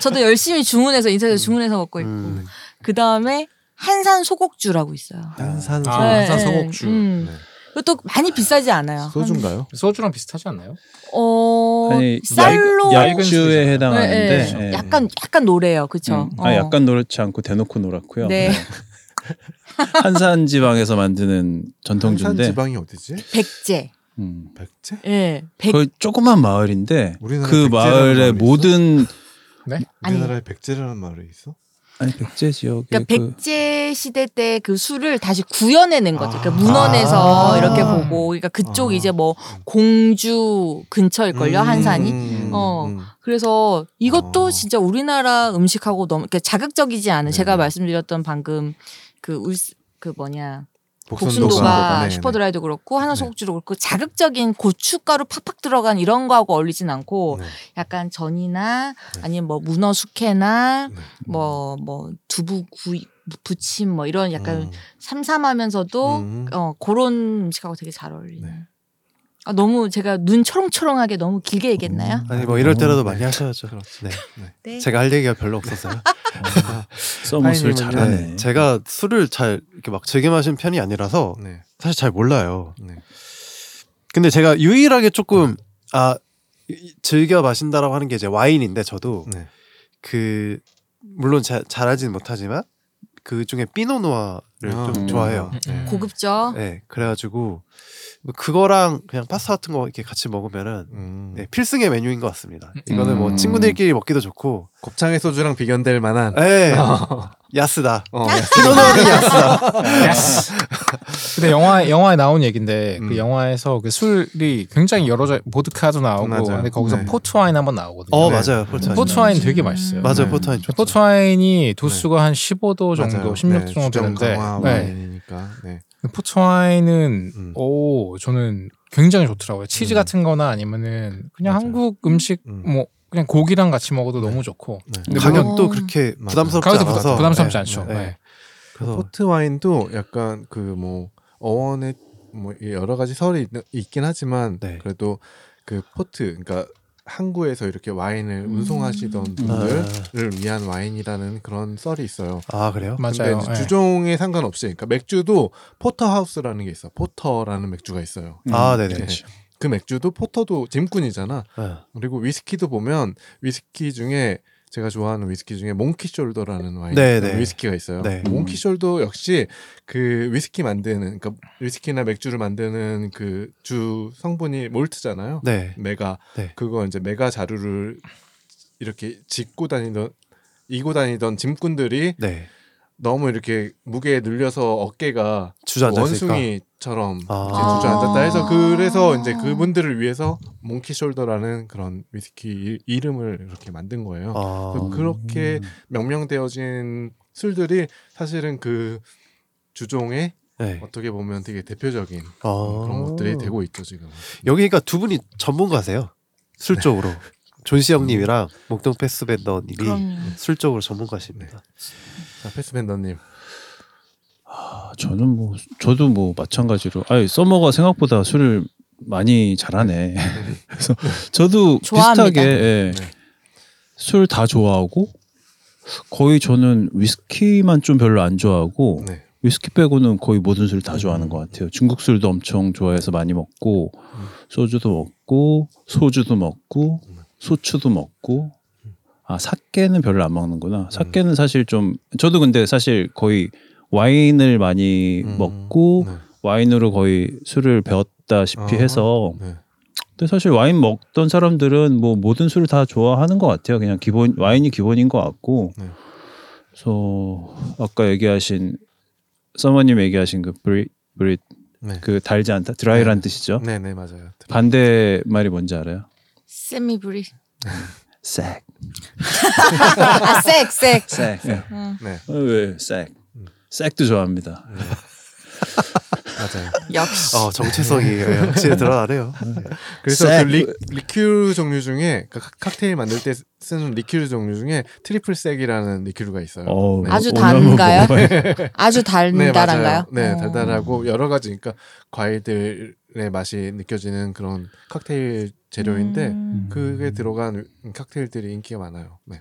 저도 열심히 주문해서 인터넷에 음. 주문해서 먹고 있고 음. 그 다음에 한산 소곡주라고 있어요. 한산 아, 네. 한산 소곡주. 음. 네. 그것도 많이 비싸지 않아요. 소주인가요? 소주랑 비슷하지 않나요? 어, 아니, 쌀로 약주에 해당하는데 네, 네. 네. 약간 약간 노래요, 그렇죠? 음. 어. 아, 약간 노랗지 않고 대놓고 노랗고요. 네. 네. 한산 지방에서 만드는 전통주인데. 한산 지방이 어디지? 백제. 음, 백제? 예, 네, 백... 그 조그만 마을인데 그 마을의 모든 네? 우리나라에 백제라는 마을이 있어? 아니 백제 지역. 그러니까 그... 백제 시대 때 그 술을 다시 구현해낸 거죠. 그러니까 문헌에서 아~ 이렇게 보고, 그러니까 그쪽 아~ 이제 뭐 공주 근처일걸요 음~ 한산이. 어 음. 그래서 이것도 어. 진짜 우리나라 음식하고 너무 그러니까 자극적이지 않은. 네. 제가 말씀드렸던 방금 그 울 그 뭐냐. 복순도가 슈퍼드라이도 그렇고 한산소곡주도 그렇고 자극적인 고춧가루 팍팍 들어간 이런 거하고 어울리진 않고 네. 약간 전이나 네. 아니면 뭐 문어 숙회나 뭐뭐 네. 뭐 두부 구이 부침 뭐 이런 약간 음. 삼삼하면서도 음. 어 그런 음식하고 되게 잘 어울리는. 네. 아, 너무 제가 눈 초롱초롱하게 너무 길게 얘기했나요? 아니 뭐 이럴 때라도 많이 하셔야죠. 네. 네. 네. 제가 할 얘기가 별로 없었어요. 써머 술 잘하네. 네. 제가 술을 잘 이렇게 막 즐겨 마시는 편이 아니라서 네. 사실 잘 몰라요. 네. 근데 제가 유일하게 조금 네. 아 즐겨 마신다라고 하는 게 이제 와인인데 저도 네. 그 물론 자, 잘하진 못하지만 그 중에 피노누아를 아, 좀 음. 좋아해요. 음. 고급죠. 네, 그래가지고 그거랑 그냥 파스타 같은 거 이렇게 같이 먹으면은 음. 네, 필승의 메뉴인 것 같습니다. 이거는 음. 뭐 친구들끼리 먹기도 좋고 곱창의 소주랑 비견될 만한. 네. 어. 야스다. 어, 야스. 야스다. 야스. 근데 영화 영화에 나온 얘긴데 음. 그 영화에서 그 술이 굉장히 여러 자 보드카도 나오고 맞아요. 근데 거기서 네. 포트 와인 한번 나오거든요. 어 네. 맞아요. 포트 와인. 포트 와인 되게 맛있어요. 맞아요. 네. 포트 와인. 좋죠. 포트 와인이 도수가 네. 한 십오 도 정도, 맞아요. 십육 도 네. 정도 되는데. 와인이니까. 네. 포트 와인은 음. 오 저는 굉장히 좋더라고요. 치즈 음. 같은거나 아니면은 그냥 맞아요. 한국 음식 음. 뭐. 그냥 고기랑 같이 먹어도 네. 너무 좋고 네. 근데 가격도 그렇게 부담스럽지 가격도 않아서 부담스럽지 네. 않죠. 네. 네. 그래서 포트 와인도 약간 그 뭐 어원의 뭐 여러 가지 설이 있긴 하지만 네. 그래도 그 포트 그러니까 항구에서 이렇게 와인을 음. 운송하시던 분들을 아. 위한 와인이라는 그런 썰이 있어요. 아 그래요? 맞아요. 근데 주종에 상관없이 그러니까 맥주도 포터하우스라는 게 있어. 포터라는 맥주가 있어요. 음. 아 네네. 네. 그 맥주도 포터도 짐꾼이잖아. 네. 그리고 위스키도 보면 위스키 중에 제가 좋아하는 위스키 중에 몽키숄더라는 와인 네, 네. 위스키가 있어요. 네. 몽키숄더 역시 그 위스키 만드는 그러니까 위스키나 맥주를 만드는 그 주 성분이 몰트잖아요. 네. 메가 네. 그거 이제 메가 자루를 이렇게 짓고 다니던 이고 다니던 짐꾼들이 네. 너무 이렇게 무게에 눌려서 어깨가 원숭이처럼 아~ 주저앉았다 해서 그래서 이제 그분들을 위해서 몽키숄더라는 그런 위스키 이름을 이렇게 만든 거예요. 아~ 그렇게 명명되어진 술들이 사실은 그 주종의 네. 어떻게 보면 되게 대표적인 아~ 그런 것들이 되고 있죠 지금. 여기니까 두 분이 전문가세요. 술 네. 쪽으로. 존시 형님이랑 목동 패스밴더님이 술 쪽으로 전문가십니다. 네. 자, 패스밴더님. 아, 저는 뭐 저도 뭐 마찬가지로 아, 서머가 생각보다 술을 많이 잘하네. 그래서 저도 좋아합니다. 비슷하게 예, 네. 술 다 좋아하고 거의 저는 위스키만 좀 별로 안 좋아하고 네. 위스키 빼고는 거의 모든 술 다 좋아하는 것 같아요. 중국 술도 엄청 좋아해서 많이 먹고 소주도 먹고 소주도 먹고. 소추도 먹고 아 사케는 별로 안 먹는구나. 사케는 음. 사실 좀 저도 근데 사실 거의 와인을 많이 음. 먹고 네. 와인으로 거의 술을 배웠다시피 아, 해서 네. 근데 사실 와인 먹던 사람들은 뭐 모든 술을 다 좋아하는 것 같아요. 그냥 기본 와인이 기본인 것 같고 네. 그래서 아까 얘기하신 서머님 얘기하신 그 브릿 브릿 네. 그 달지 않다 드라이란 네. 뜻이죠. 네네 네, 맞아요. 반대 말이 뭔지 알아요? 세미 브리. 색. 아, 색, 색. 색. 네. 네. 왜 색? 색도 좋아합니다. 네. 맞아요. 역시. 어, 정체성이 확실히 드러나네요. 그래서 그 리, 리큐르 종류 중에 그 칵테일 만들 때 쓰는 리큐르 종류 중에 트리플 색이라는 리큐르가 있어요. 오, 네. 아주 단가요? 아주 달달한가요? 네, 네 달달하고 여러 가지 그러니까 과일들의 맛이 느껴지는 그런 칵테일 재료인데 음. 그게 들어간 칵테일들이 인기가 많아요. 네.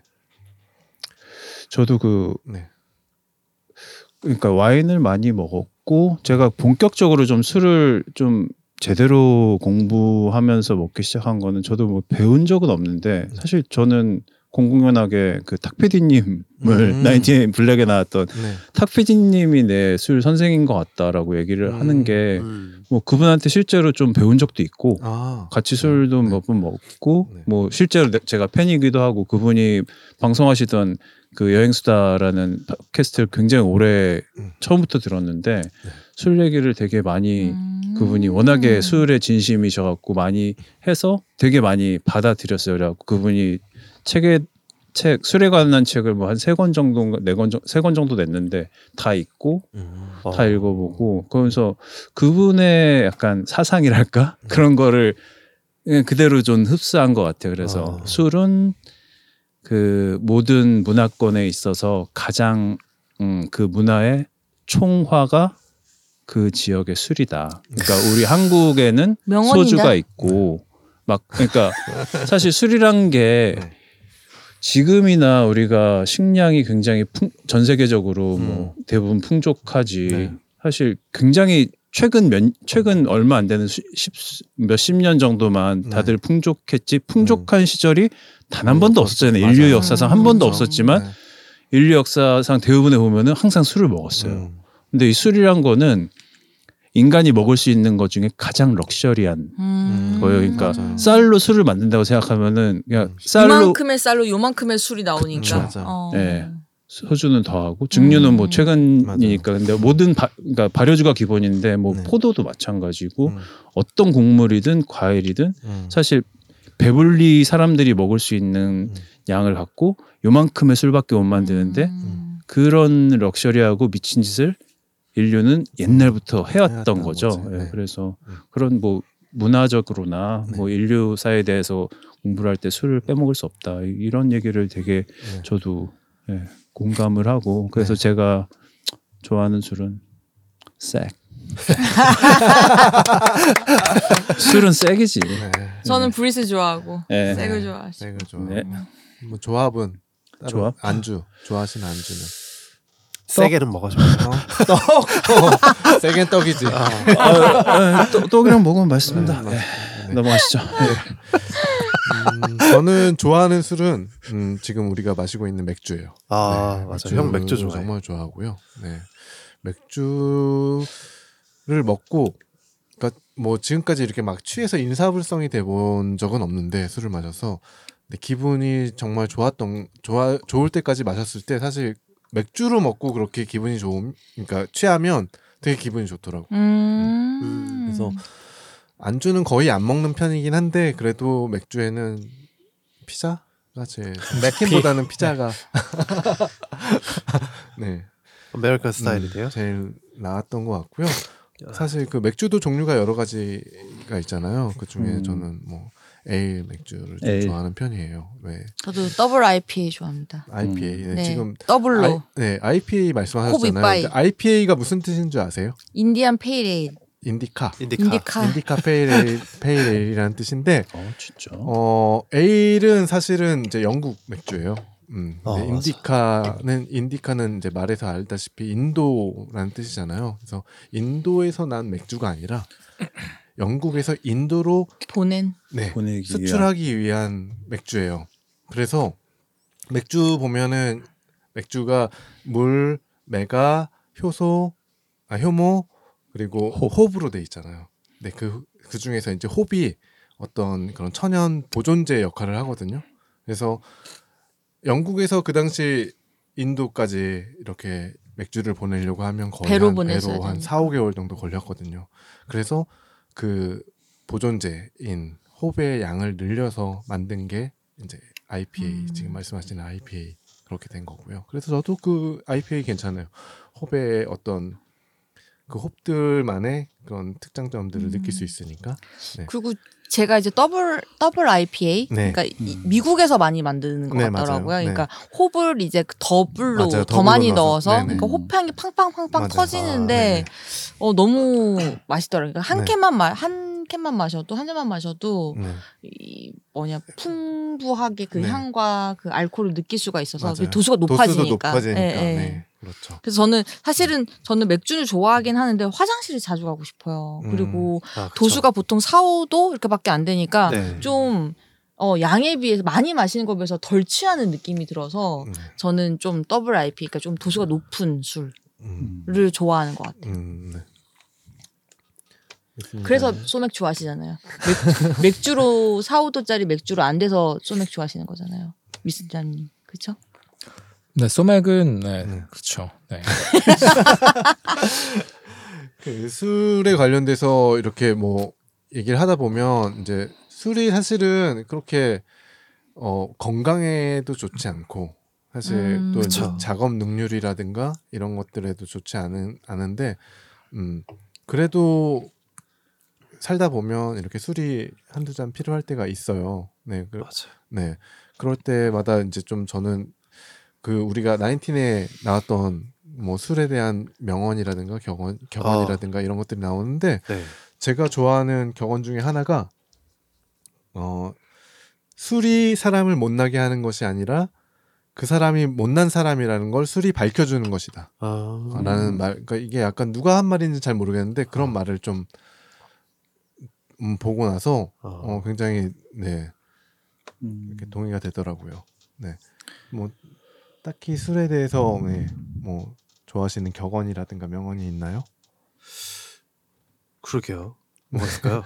저도 그 네. 그러니까 와인을 많이 먹었고 제가 본격적으로 좀 술을 좀 제대로 공부하면서 먹기 시작한 거는 저도 뭐 배운 적은 없는데 사실 저는 공공연하게 그 탁피디님을 음. 나인틴 블랙에 나왔던 네. 탁피디님이 내 술 선생인 것 같다라고 얘기를 음. 하는 게 뭐 그분한테 실제로 좀 배운 적도 있고 아. 같이 술도 네. 몇 번 먹고 네. 뭐 실제로 제가 팬이기도 하고 그분이 방송하시던 그 여행수다라는 팟캐스트를 굉장히 오래 음. 처음부터 들었는데 네. 술 얘기를 되게 많이 음. 그분이 워낙에 음. 술에 진심이셔갖고 많이 해서 되게 많이 받아들였어요. 그래서 그분이 책에 책 술에 관한 책을 뭐 한 세 권 정도 네 권 세 권 정도 냈는데 다 읽고 음. 다 아. 읽어보고 그러면서 그분의 약간 사상이랄까 음. 그런 거를 그대로 좀 흡수한 것 같아요. 그래서 아. 술은 그 모든 문화권에 있어서 가장 음, 그 문화의 총화가 그 지역의 술이다. 그러니까 우리 한국에는 명언이다. 소주가 있고 막 그러니까 사실 술이란 게 지금이나 우리가 식량이 굉장히 풍, 전 세계적으로 음. 뭐 대부분 풍족하지 네. 사실 굉장히 최근 몇 최근 얼마 안 되는 수, 십, 몇십 년 정도만 다들 네. 풍족했지 풍족한 음. 시절이 단 한 번도 없었잖아요. 맞아요. 인류 역사상 한 음, 번도 그렇죠. 없었지만 네. 인류 역사상 대부분에 보면은 항상 술을 먹었어요. 음. 근데 이 술이란 거는 인간이 먹을 수 있는 것 중에 가장 럭셔리한 음. 거예요. 그러니까 맞아요. 쌀로 술을 만든다고 생각하면은 그냥 쌀로 이만큼의 쌀로 요만큼의 술이 나오니까. 그렇죠. 어. 네. 소주는 더하고 증류는 음. 뭐 최근이니까. 맞아. 근데 모든 바, 그러니까 발효주가 기본인데 뭐 네. 포도도 마찬가지고 음. 어떤 곡물이든 과일이든 음. 사실 배불리 사람들이 먹을 수 있는 음. 양을 갖고 요만큼의 술밖에 못 만드는데 음. 그런 럭셔리하고 미친 짓을 인류는 옛날부터 해왔던 거죠. 네. 그래서 네. 그런 뭐 문화적으로나 네. 뭐 인류사에 대해서 공부를 할 때 술을 빼먹을 수 없다 이런 얘기를 되게 네. 저도 네. 공감을 하고. 그래서 네. 제가 좋아하는 술은 색. 술은 색이지. 네. 저는 브리스 좋아하고 네. 색을 좋아하시. 색을 좋아. 네. 뭐 조합은 조합? 안주 좋아하시는 안주는 세게는 먹어줘. 떡. 세게 떡이지. 아. 아, 네. 떡이랑 먹으면 맛있습니다. 네. 네. 넘어가시죠. 네. 음, 저는 좋아하는 술은 음, 지금 우리가 마시고 있는 맥주예요. 아 네, 맞아. 형 맥주 좋아해. 정말 좋아하고요. 네, 맥주를 먹고, 그러니까 뭐 지금까지 이렇게 막 취해서 인사불성이 돼본 적은 없는데 술을 마셔서 근데 기분이 정말 좋았던 좋아 좋을 때까지 마셨을 때 사실 맥주로 먹고 그렇게 기분이 좋음, 그러니까 취하면 되게 기분이 좋더라고. 음~ 음. 그래서 안주는 거의 안 먹는 편이긴 한데 그래도 맥주에는 피자가 제일 맥힌보다는 피자가 네 아메리칸 스타일이래요. 음, 제일 나았던 것 같고요. 사실 그 맥주도 종류가 여러 가지가 있잖아요. 그 중에 음. 저는 뭐 에일 맥주를 좀 에일. 좋아하는 편이에요. 네. 저도 더블 아이피에이 좋아합니다. 아이피에이 네, 네. 지금 더블로 아이, 네 아이피에이 말씀하셨잖아요. 아이피에이가 무슨 뜻인 줄 아세요? 인디안 페일에일. 인디카, 인디카, 인디카, 인디카 페일에일, 페일에일이라는 뜻인데, 어 진짜. 어 에일은 사실은 이제 영국 맥주예요. 음, 어, 인디카는 인디카는 이제 말에서 알다시피 인도라는 뜻이잖아요. 그래서 인도에서 난 맥주가 아니라 영국에서 인도로 보낸, 네, 보내기 수출하기 위한 맥주예요. 그래서 맥주 보면은 맥주가 물, 메가, 효소, 아 효모 그리고 호. 홉으로 돼 있잖아요. 네, 그, 그 중에서 이제 홉이 어떤 그런 천연 보존제 역할을 하거든요. 그래서 영국에서 그 당시 인도까지 이렇게 맥주를 보내려고 하면 거의 배로, 한, 배로 한 사오 개월 정도 걸렸거든요. 그래서 그 보존제인 홉의 양을 늘려서 만든 게 이제 아이피에이, 음. 지금 말씀하신 아이피에이 그렇게 된 거고요. 그래서 저도 그 아이피에이 괜찮아요. 홉의 어떤 그 홉들만의 그런 특장점들을 음. 느낄 수 있으니까. 네. 그리고 제가 이제 더블 더블 아이피에이, 네. 그러니까 음. 미국에서 많이 만드는 것 네, 같더라고요. 맞아요. 그러니까 네. 홉을 이제 더블로 맞아요. 더 많이 넣어서, 넣어서. 그러니까 홉향이 팡팡팡팡 맞아요. 터지는데 아, 어, 너무 맛있더라고요. 그러니까 한 네. 캔만 마, 한 캔만 마셔도 한 잔만 마셔도 네. 이 뭐냐 풍부하게 그 네. 향과 그 알코올을 느낄 수가 있어서 그 도수가 높아지니까. 도수도 높아지니까. 네, 네. 네. 그렇죠. 그래서 저는 사실은 저는 맥주를 좋아하긴 하는데 화장실을 자주 가고 싶어요. 그리고 음, 아, 도수가 보통 사, 오도 이렇게밖에 안 되니까 네. 좀 어, 양에 비해서 많이 마시는 것에 비해서 덜 취하는 느낌이 들어서 네. 저는 좀 더블 아이피, 그러니까 좀 도수가 높은 술을 음. 좋아하는 것 같아요. 음, 네. 그래서 소맥 좋아하시잖아요. 맥, 맥주로 사, 오도짜리 맥주로 안 돼서 소맥 좋아하시는 거잖아요, 미스자님. 그렇죠? 네, 소맥은 네, 네. 그렇죠. 네. 그 술에 관련돼서 이렇게 뭐 얘기를 하다 보면 이제 술이 사실은 그렇게 어, 건강에도 좋지 않고 사실 음, 또 이제 작업 능률이라든가 이런 것들에도 좋지 않은 않은데 음, 그래도 살다 보면 이렇게 술이 한두 잔 필요할 때가 있어요. 네, 그, 맞아요. 네, 그럴 때마다 이제 좀 저는 그 우리가 나인틴에 나왔던 뭐 술에 대한 명언이라든가 격언, 격언이라든가 아. 이런 것들이 나오는데 네. 제가 좋아하는 격언 중에 하나가 어, 술이 사람을 못나게 하는 것이 아니라 그 사람이 못난 사람이라는 걸 술이 밝혀주는 것이다. 아. 라는 말. 그러니까 이게 약간 누가 한 말인지 잘 모르겠는데 그런 아. 말을 좀 음, 보고 나서 아. 어, 굉장히 네 음. 이렇게 동의가 되더라고요. 네, 뭐. 딱히 술에 대해서 네, 뭐 좋아하시는 격언이라든가 명언이 있나요? 그러게요. 뭐였을까요?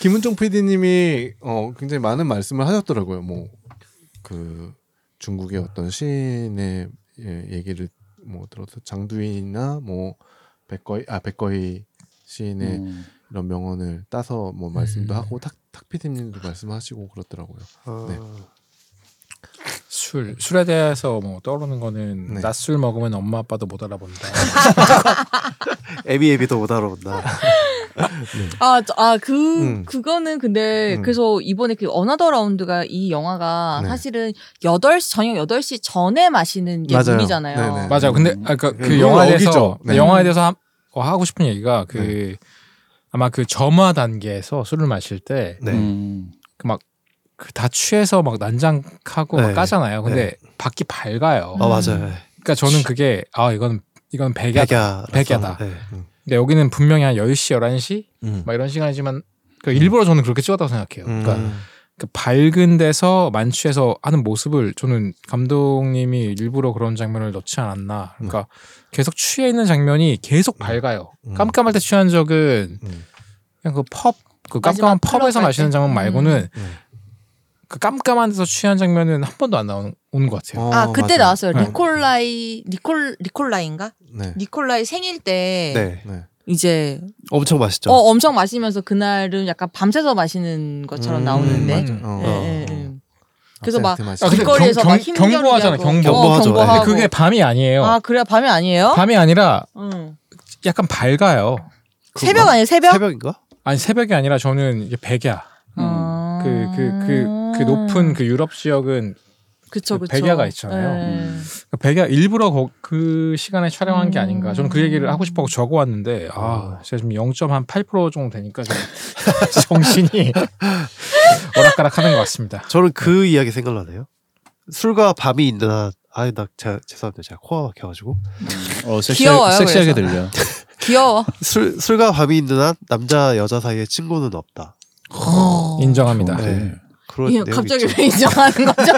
김은종 피디님이 어, 굉장히 많은 말씀을 하셨더라고요. 뭐 그 중국의 어떤 시인의 예, 얘기를 뭐 들어서 장두인이나 뭐 백거이 아 백거이 시인의 음. 이런 명언을 따서 뭐 말씀도 음. 하고 탁 탁 피디님도 말씀하시고 그렇더라고요. 아. 네. 술 술에 대해서 뭐 떠오르는 거는 네. 낮술 먹으면 엄마 아빠도 못 알아본다. 애비 애비도 못 알아본다. 네. 아, 아, 그 음. 그거는 근데 음. 그래서 이번에 그 어나더 라운드가 이 영화가 네. 사실은 여덟 시 저녁 여덟 시 전에 마시는 게 눈이잖아요. 네네. 맞아요. 근데 아, 그, 그 음. 영화에 대해서 네. 영화에 대해서 하, 어, 하고 싶은 얘기가 그 네. 아마 그 점화 단계에서 술을 마실 때 네. 음, 그 막 그 다 취해서 막 난장하고 네. 막 까잖아요. 근데 네. 밖이 밝아요. 아 어, 맞아요. 음. 그러니까 저는 그게 아 이건 이건 백야다. 백야다. 네. 음. 근데 여기는 분명히 한 열 시, 열한 시 음. 막 이런 시간이지만 그 일부러 저는 그렇게 찍었다고 생각해요. 그러니까 음. 그 밝은 데서 만취해서 하는 모습을 저는 감독님이 일부러 그런 장면을 넣지 않았나. 그러니까 음. 계속 취해 있는 장면이 계속 밝아요. 음. 깜깜할 때 취한 적은 음. 그냥 그 펍, 그 깜깜한 펍에서 마시는 장면 말고는 음. 음. 그 깜깜한 데서 취한 장면은 한 번도 안 나오는 것 같아요. 아, 아 그때 맞아요. 나왔어요. 네. 니콜라이 니콜 니콜라이인가? 네. 니콜라이 생일 때 네. 이제 엄청 마시죠. 어, 엄청 마시면서 그날은 약간 밤새서 마시는 것처럼 음, 나오는데. 음, 어. 네, 어. 네. 그래서 막 길거리에서 막 경보하잖아. 경보. 어, 경보하고. 근데 그게 밤이 아니에요. 아 그래 밤이 아니에요? 밤이 아니라 음. 약간 밝아요. 새벽 아니에요? 새벽? 새벽인가? 아니 새벽이 아니라 저는 이제 백야. 음. 그, 그, 그, 그 높은 그 유럽 지역은 그쵸, 그 그쵸. 백야가 있잖아요. 음. 백야 일부러 거, 그 시간에 촬영한 음. 게 아닌가. 저는 그 얘기를 하고 싶어서 적어왔는데 아 제가 지금 영 점 팔 퍼센트 정도 되니까 정신이 오락가락하는 것 같습니다. 저는 그 네. 이야기 생각나네요. 술과 밤이 있나. 아유 나 제가, 죄송합니다. 제가 코가 막혀가지고 어, 섹시, 귀여워요. 섹시하게 그래서. 들려. 귀여워. 술, 술과 밤이 있는 한 남자 여자 사이에 친구는 없다. 오, 인정합니다. 네. 예, 갑자기 있죠. 왜 인정하는 거죠?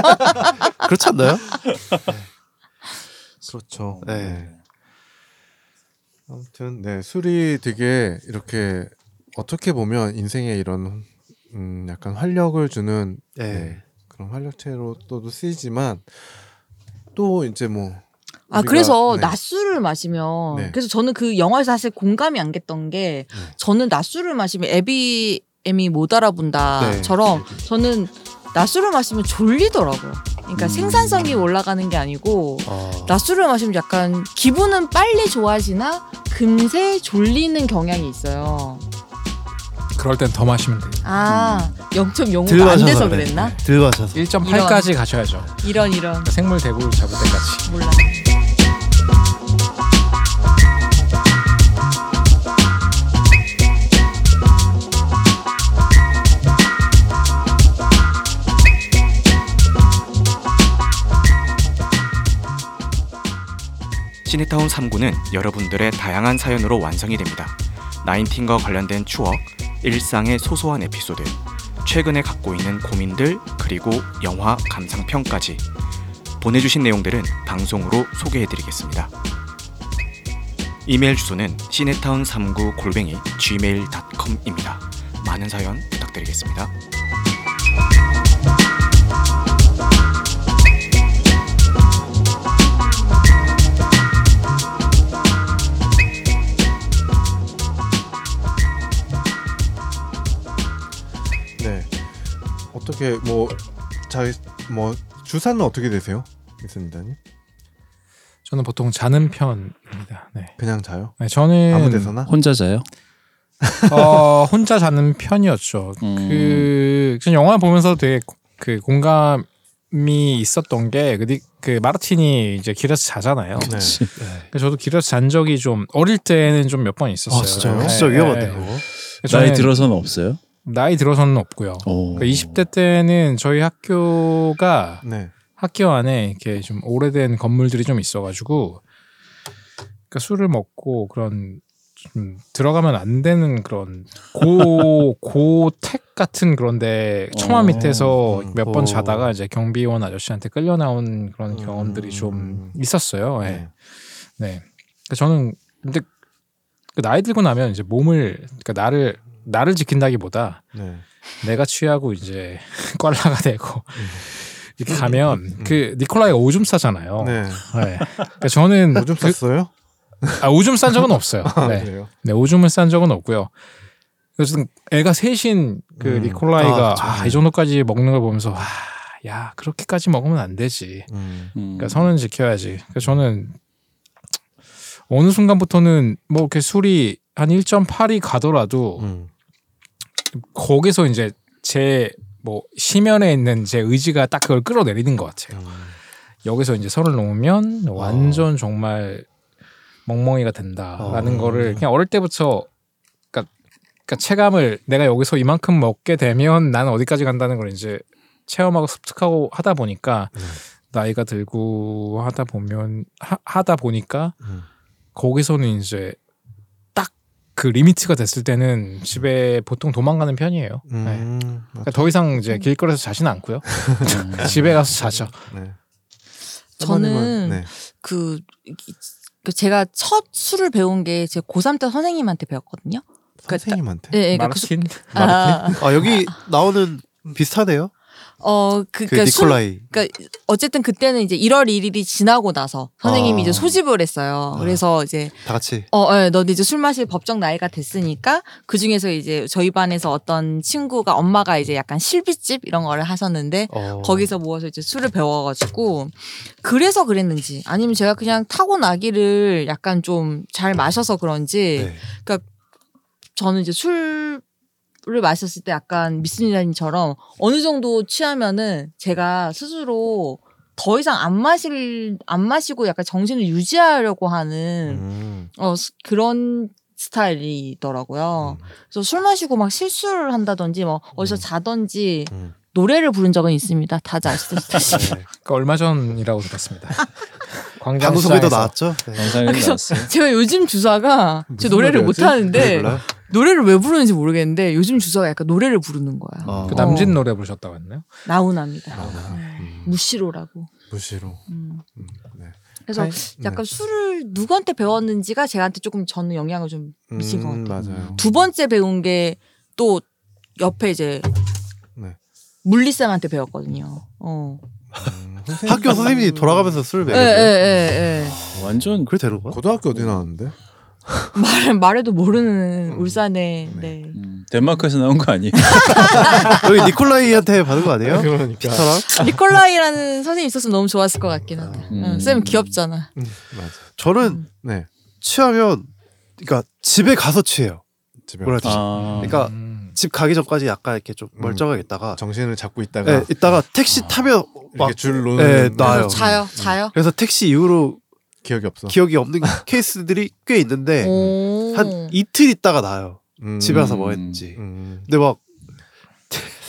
그렇지 않나요? 네. 그렇죠. 네. 아무튼 네 술이 되게 이렇게 어떻게 보면 인생에 이런 음, 약간 활력을 주는 네. 네, 그런 활력체로 또 쓰이지만 또 이제 뭐 아 그래서 네. 낮술을 마시면 네. 그래서 저는 그 영화에서 사실 공감이 안 갔던 게 네. 저는 낮술을 마시면 애비 애미 못 알아본다처럼 네. 저는 낮술을 마시면 졸리더라고요. 그러니까 음. 생산성이 올라가는 게 아니고 아. 낮술을 마시면 약간 기분은 빨리 좋아지나 금세 졸리는 경향이 있어요. 그럴 땐 더 마시면 돼요. 아 음. 영 점 영오가 안 돼서 그래. 그랬나? 들 마셔서 일 점 팔까지 이런. 가셔야죠. 이런 이런 그러니까 생물 대부를 잡을 때까지 몰라. 시네타운 삼 구는 여러분들의 다양한 사연으로 완성이 됩니다. 나인틴과 관련된 추억, 일상의 소소한 에피소드, 최근에 갖고 있는 고민들, 그리고 영화 감상평까지 보내주신 내용들은 방송으로 소개해드리겠습니다. 이메일 주소는 시네타운 삼구 골뱅이 지메일 닷컴입니다. 많은 사연 부탁드리겠습니다. 어떻게 뭐 자기 뭐 주사는 어떻게 되세요, 이순이다님? 저는 보통 자는 편입니다. 네. 그냥 자요? 네, 저는 아무데서나 혼자 자요. 어 혼자 자는 편이었죠. 음. 그 영화 보면서 되게 그 공감이 있었던 게 그 그 마르틴이 이제 길에서 자잖아요. 네. 네. 저도 길에서 잔 적이 좀 어릴 때는 좀 몇 번 있었어요. 아 진짜요? 네, 진짜 위험하대요. 네. 나이 들어서는 없어요? 나이 들어서는 없고요. 그러니까 이십 대 때는 저희 학교가 네. 학교 안에 이렇게 좀 오래된 건물들이 좀 있어가지고 그러니까 술을 먹고 그런 좀 들어가면 안 되는 그런 고 고택 같은 그런데 처마 밑에서 몇 번 자다가 이제 경비원 아저씨한테 끌려 나온 그런 경험들이 좀 있었어요. 네. 네. 그러니까 저는 근데 그러니까 나이 들고 나면 이제 몸을 그러니까 나를 나를 지킨다기보다 네. 내가 취하고 이제 꽐라가 되고 음. 이렇게 가면 음. 그 니콜라이가 오줌 싸잖아요. 네. 네. 그러니까 저는 오줌 그, 쌌어요? 아 오줌 싼 적은 없어요. 아, 네. 그래요? 네 오줌을 싼 적은 없고요. 그래서 애가 셋인 그 음. 니콜라이가 아, 아, 이 정도까지 먹는 걸 보면서 와, 야 그렇게까지 먹으면 안 되지. 음. 그러니까 선은 지켜야지. 그래서 저는 어느 순간부터는 뭐 이렇게 술이 한 일 점 팔이 가더라도 음. 거기서 이제 제 뭐 심연에 있는 제 의지가 딱 그걸 끌어내리는 것 같아요. 음. 여기서 이제 선을 넘으면 완전 어. 정말 멍멍이가 된다라는 어. 거를 그냥 어릴 때부터 그러니까, 그러니까 체감을 내가 여기서 이만큼 먹게 되면 난 어디까지 간다는 걸 이제 체험하고 습득하고 하다 보니까 음. 나이가 들고 하다 보면 하, 하다 보니까 음. 거기서는 이제 딱 그 리미트가 됐을 때는 집에 보통 도망가는 편이에요. 음, 네. 그러니까 더 이상 이제 길거리에서 자지는 않고요. 집에 가서 자죠. 네. 저는 네. 그 제가 첫 술을 배운 게 제가 고삼 때 선생님한테 배웠거든요. 선생님한테? 네, 그러니까 마르틴? 그, 마르틴? 아, 아 여기 나오는 비슷하네요. 어, 그, 그, 니콜라이. 그니까, 어쨌든 그때는 이제 일월 일일이 지나고 나서 선생님이 아. 이제 소집을 했어요. 아. 그래서 이제. 다 같이? 어, 예, 너도 이제 술 마실 법적 나이가 됐으니까 그 중에서 이제 저희 반에서 어떤 친구가 엄마가 이제 약간 실비집 이런 거를 하셨는데 어. 거기서 모아서 이제 술을 배워가지고 그래서 그랬는지 아니면 제가 그냥 타고나기를 약간 좀 잘 마셔서 그런지 네. 그니까 저는 이제 술 를 마셨을 때 약간 미스미라님처럼 어느 정도 취하면은 제가 스스로 더 이상 안 마실 안 마시고 약간 정신을 유지하려고 하는 음. 어 그런 스타일이더라고요. 음. 그래서 술 마시고 막 실수를 한다든지 뭐 어디서 음. 자든지 음. 노래를 부른 적은 있습니다. 다들 아시다시피. 네. 그러니까 얼마 전이라고 들었습니다. 방구석에도 나왔죠. 네. 그래서 제가 요즘 주사가 제 노래를 못 하는데. 노래를 왜 부르는지 모르겠는데 요즘 주사가 약간 노래를 부르는 거야. 어. 그 남진 노래 부르셨다고 했나요? 나훈아입니다. 나훈아. 음. 무시로라고. 무시로. 음. 음. 네. 그래서 아니, 약간 네. 술을 누구한테 배웠는지가 제한테 조금 저는 영향을 좀 미친 음, 것 같아요. 맞아요. 두 번째 배운 게 또 옆에 이제 네. 물리쌤한테 배웠거든요. 어. 학교 선생님이 돌아가면서 술을 배웠어요. 예예예. 완전 그래 대로 봐. 고등학교 어디 나왔는데? 말 말해도 모르는 울산에 네. 네. 음, 덴마크에서 나온 거 아니에요? 여기 니콜라이한테 받은 거 아니에요? 그러니까. 니콜라이라는 선생님 있었으면 너무 좋았을 것 같긴 한데. 음. 응, 쌤 귀엽잖아. 음, 맞아. 저는 음. 네. 취하면 그러니까 집에 가서 취해요. 집에. 뭐라 아. 그러니까 음. 집 가기 전까지 약간 이렇게 좀 멀쩡하게 있다가 음. 정신을 잡고 있다가 네, 있다가 택시 아. 타면 이렇게 줄 놓는 나요. 자요, 자요. 그래서 택시 이후로 기억이 없어. 기억이 없는 케이스들이 꽤 있는데 한 이틀 있다가 나요. 음. 집에 와서 뭐 했는지. 음. 근데 막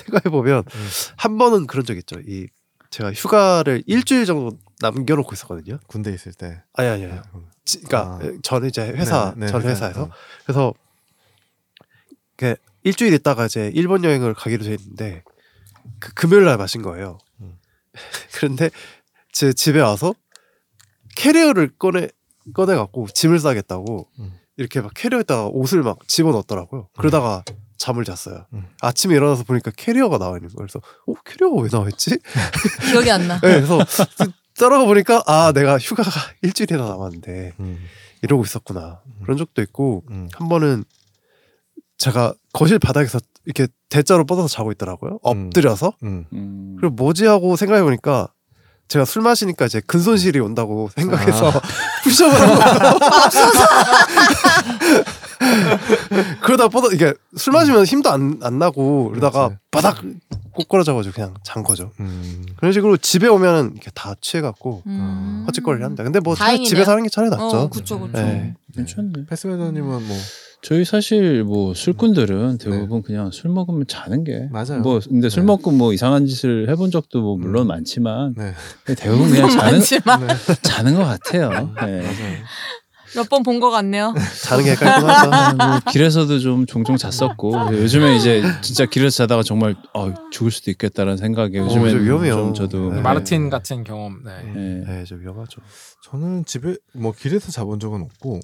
생각해보면 음. 한 번은 그런 적 있죠. 이 제가 휴가를 일주일 정도 남겨놓고 있었거든요. 군대 있을 때. 아니 아니 아니. 그러니까 저는 이제 회사 네, 네, 전 회사에서 네. 그래서 일주일 있다가 이제 일본 여행을 가기로 돼 있는데 그 금요일 날 마신 거예요. 음. 그런데 제 집에 와서 캐리어를 꺼내 꺼내 갖고 짐을 싸겠다고 음. 이렇게 막 캐리어에다가 옷을 막 집어넣더라고요. 그러다가 음. 잠을 잤어요. 음. 아침에 일어나서 보니까 캐리어가 나와 있는 거예요. 그래서 어 캐리어가 왜 나와 있지? 기억이 안 나. 네, 그래서 따라가 보니까 아 내가 휴가가 일주일이나 남았는데 음. 이러고 있었구나. 음. 그런 적도 있고 음. 한 번은 제가 거실 바닥에서 이렇게 대자로 뻗어서 자고 있더라고요. 엎드려서 음. 음. 그리고 뭐지 하고 생각해 보니까. 제가 술 마시니까 이제 근손실이 온다고 생각해서 아. 푸시업을 한 거예요. 그러다 뻗어 이게 술 마시면 힘도 안, 안 나고 그러다가 그렇지. 바닥 꼬꾸라져가지고 그냥 잔 거죠. 음. 그런 식으로 집에 오면은 이렇게 다 취해갖고 음. 허짓거리를 합니다. 근데 뭐 차라리 집에 사는 게 차라리 낫죠. 어, 그쵸 그쵸. 네. 괜찮네. 패스매너님은 뭐 저희 사실 뭐 술꾼들은 대부분 네. 그냥 술 먹으면 자는 게 맞아요. 뭐 근데 술 네. 먹고 뭐 이상한 짓을 해본 적도 뭐 물론 음. 많지만 네. 대부분 그냥 자는 네. 자는 것 같아요. 네. 몇 번 본 것 같네요. 자는 게 깔끔하죠. 뭐 길에서도 좀 종종 잤었고 요즘에 이제 진짜 길에서 자다가 정말 어, 죽을 수도 있겠다라는 생각에 어, 요즘에 좀 위험해요. 좀 저도 네. 마르틴 같은 경험. 네, 네. 네. 네. 좀 위험하죠. 저는 집에 뭐 길에서 자본 적은 없고.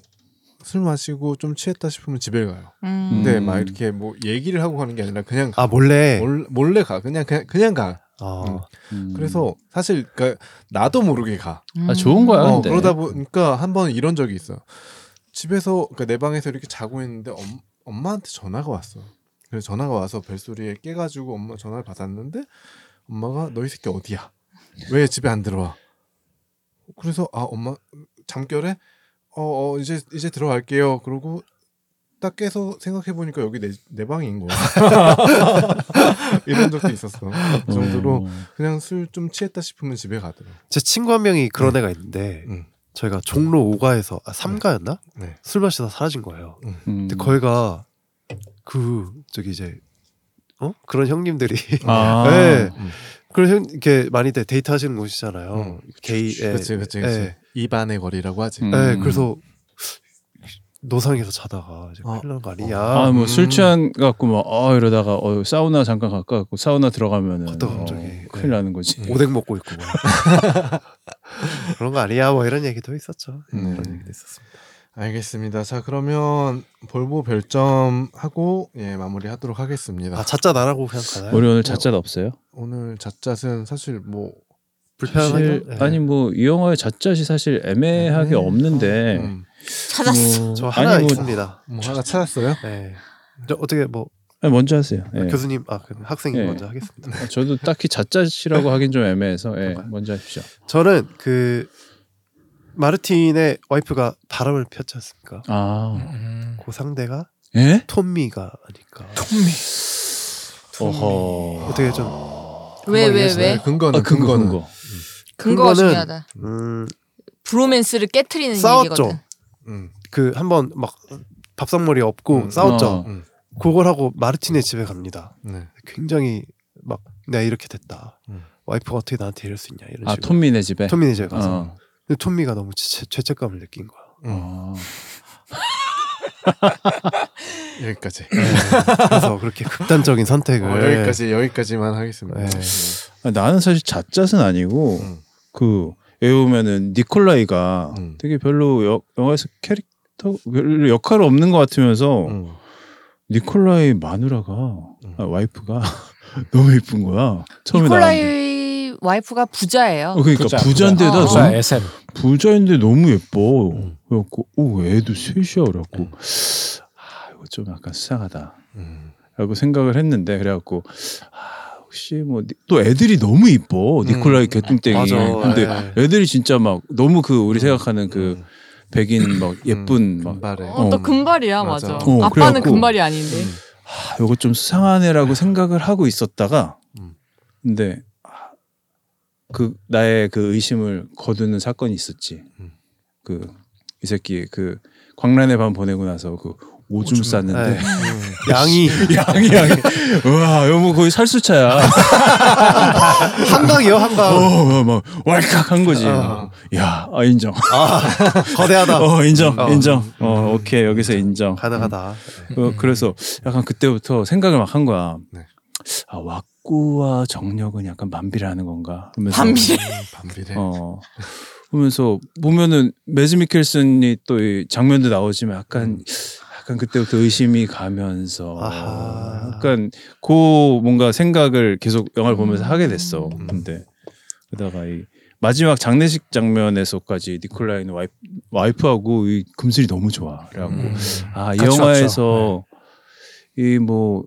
술 마시고 좀 취했다 싶으면 집에 가요. 음. 근데 막 이렇게 뭐 얘기를 하고 가는 게 아니라 그냥 가. 아 몰래 몰, 몰래 가 그냥 그냥 그냥 가. 아. 응. 음. 그래서 사실 그러니까 나도 모르게 가. 아 좋은 거야. 어, 근데. 그러다 보니까 한 번 이런 적이 있어. 집에서 그러니까 내 방에서 이렇게 자고 있는데 엄, 엄마한테 전화가 왔어. 그래서 전화가 와서 벨소리에 깨가지고 엄마 전화를 받았는데 엄마가 너 이 새끼 어디야? 왜 집에 안 들어와? 그래서 아 엄마 잠결에 어, 어 이제 이제 들어갈게요. 그러고 딱 깨서 생각해 보니까 여기 내, 내 방인 거야. 이런 적도 있었어. 그 정도로 그냥 술 좀 취했다 싶으면 집에 가더라고. 제 친구 한 명이 그런 응. 애가 있는데 응. 저희가 종로 오 가에서 아, 삼 가였나? 네. 술 마시다 사라진 거예요. 응. 근데 거기가 그 저기 이제 어 그런 형님들이 아~ 네. 음. 그런 형 이렇게 많이들 데이트 하시는 곳이잖아요. 음. 게이 그치 그치 그치 이반의 거리라고 하지. 음. 네 그래서 노상에서 자다가 이제 아. 큰일 난 거 아니냐. 아 뭐 술 취한 갖고 막 어 이러다가 어 사우나 잠깐 갈까 갖고 사우나 들어가면은 어, 큰일 나는 거지. 네. 오뎅 먹고 있고 그런 거 아니야. 뭐 이런 얘기도 있었죠. 네. 그런 얘기도 있었습니다. 알겠습니다. 자 그러면 볼보 별점하고 예 마무리하도록 하겠습니다. 아 잣잣 안 하고 그냥 가나요? 우리 오늘 잣잣 없어요? 오늘 잣잣은 사실 뭐 불편하죠? 네. 아니 뭐 이 영화의 잣잣이 사실 애매하게 네. 없는데 어, 음. 찾았어. 뭐, 저 하나 아니, 뭐, 있습니다. 뭐 하나 찾았어요? 네. 저 어떻게 뭐 아니, 먼저 하세요. 아, 예. 교수님 아 학생님 예. 먼저 하겠습니다. 아, 저도 딱히 잣잣이라고 하긴 좀 애매해서 예, 먼저 하십시오. 저는 그 마르틴의 와이프가 바람을 폈지 않습니까? 아, 음. 그 상대가 예? 톰미가 아닐까? 톰미. 어허. 어떻게 좀 왜 왜 왜? 근거는 아, 근거는 근거. 음. 근거가 중요하다. 음. 브로맨스를 깨트리는 싸웠죠. 얘기거든. 음. 그 한번 막 밥상머리 엎고 음. 싸웠죠. 음. 그걸 하고 마르틴의 집에 갑니다. 네. 굉장히 막 내가 이렇게 됐다. 음. 와이프가 어떻게 나한테 이럴 수 있냐 이런. 아 톰미네 집에. 톰미네 집에 가서. 어. 근데 톰미가 너무 죄, 죄책감을 느낀 거야. 음. 여기까지. 네. 그래서 그렇게 극단적인 선택을. 어, 여기까지 여기까지만 하겠습니다. 네. 네. 나는 사실 잣잣은 아니고 음. 그 예를 보면은 니콜라이가 음. 되게 별로 여, 영화에서 캐릭터 별로 역할 없는 것 같으면서 음. 니콜라이 마누라가 음. 아, 와이프가 너무 예쁜 거야. 처음에 니콜라이... 나왔는데. 와이프가 부자예요. 어, 그러니까 부자, 부자인데다 부자. 어. 부자, 부자인데 너무 예뻐. 음. 그래갖고 오 애도 셋이야. 그래갖고 음. 아 이거 좀 약간 수상하다. 음. 라고 생각을 했는데 그래갖고 아 혹시 뭐 또 애들이 너무 예뻐. 음. 니콜라이 개뚱땡이. 음. 근데 에이. 애들이 진짜 막 너무 그 우리 생각하는 그 음. 백인 막 예쁜 음. 막 금발에. 어, 또 금발이야 맞아. 맞아. 어, 아빠는 그래갖고, 금발이 아닌데. 음. 아 이거 좀 수상한 애라고 생각을 하고 있었다가 음. 근데 그 나의 그 의심을 거두는 사건이 있었지. 음. 그 이 새끼 그 광란의 밤 보내고 나서 그 오줌, 오줌. 쌌는데 양이 양이 양이 와 여보 거의 살수차야. 한강이요 한강. 어 막 왈칵 한 거지. 어. 야 아, 인정. 아, 거대하다. 어 인정 어. 인정. 어 오케이 여기서 인정. 가능하다. 음. 어, 그래서 약간 그때부터 생각을 막 한 거야. 네. 아 와. 꾸와 정력은 약간 반비례하는 건가? 반비례. 반비례. 어. 보면서 보면은 매즈 미켈슨이 또 이 장면도 나오지만 약간 약간 그때부터 의심이 가면서 아하. 약간 그 뭔가 생각을 계속 영화를 보면서 하게 됐어. 근데 그러다가 이 마지막 장례식 장면에서까지 니콜라이는 와이프, 와이프하고 이 금슬이 너무 좋아. 그래갖고 음. 아 이 영화에서 네. 이 뭐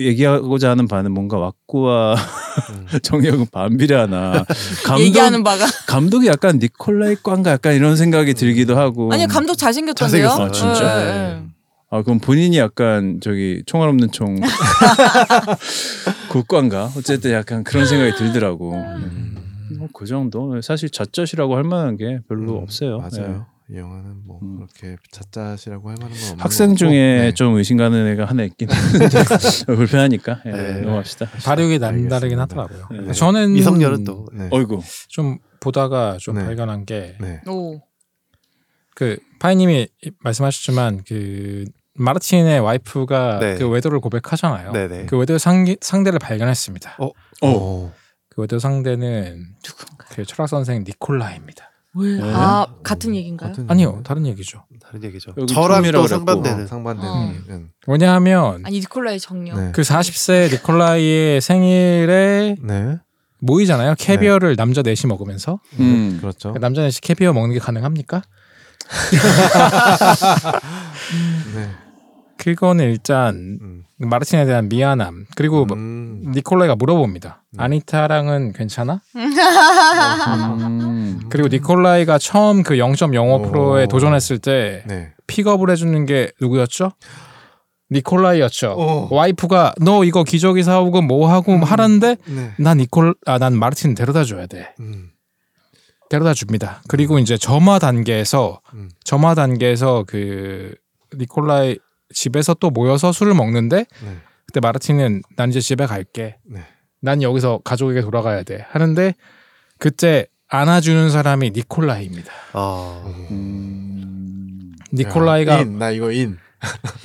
얘기하고자 하는 바는 뭔가 왁구와 음. 정혁은 반비례하나 감독, 얘기하는 바가 감독이 약간 니콜라이 꽝가 약간 이런 생각이 들기도 하고. 아니 감독 잘생겼던데요? 아, 진짜? 네. 네. 아 그럼 본인이 약간 저기 총알 없는 총 그 꽝가 어쨌든 약간 그런 생각이 들더라고. 음. 뭐 그 정도 사실 잣잣이라고 할 만한 게 별로 음, 없어요. 맞아요. 네. 이 영화는 뭐 음. 그렇게 잣잣이라고 할 만한 건 없는 학생 중에 네. 좀 의심가는 애가 하나 있긴 했는데 불편하니까 예, 네. 넘어갑시다. 발육이 남다르긴 하더라고요. 네. 저는 이성열은 또 네. 어이구 좀 보다가 좀 네. 발견한 게 오 그 네. 파이님이 말씀하셨지만 그 마르틴의 와이프가 네. 그 외도를 고백하잖아요. 네, 네. 그 외도 상기, 상대를 발견했습니다. 어, 어. 그 외도 상대는 그 철학 선생 니콜라입니다. 왜? 네. 아 같은 얘기인가요? 같은 아니요 다른 얘기죠. 다른 얘기죠. 저랑 또 상반되는 상반되는. 어. 음. 뭐냐면 아니 니콜라이 정령. 네. 그 사십 세 니콜라이의 생일에 네. 모이잖아요. 캐비어를 네. 남자 넷이 먹으면서. 음, 음. 그렇죠. 남자 넷이 캐비어 먹는 게 가능합니까? 네. 그거는 일단 음. 마르틴에 대한 미안함 그리고 음. 니콜라이가 물어봅니다. 음. 아니타랑은 괜찮아? 음. 그리고 니콜라이가 처음 그 영 점 영오 퍼센트에 도전했을 때 네. 픽업을 해주는 게 누구였죠? 니콜라이였죠. 오. 와이프가 너 이거 기저귀 사오고 뭐 하고 음. 하라는데 네. 난 니콜 아 난 마르틴 데려다 줘야 돼. 음. 데려다 줍니다. 그리고 음. 이제 점화 단계에서 음. 점화 단계에서 그 니콜라이 집에서 또 모여서 술을 먹는데 네. 그때 마르틴은 난 이제 집에 갈게. 네. 난 여기서 가족에게 돌아가야 돼. 하는데 그때 안아주는 사람이 니콜라이입니다. 아. 음. 니콜라이가 인, 나 이거 인.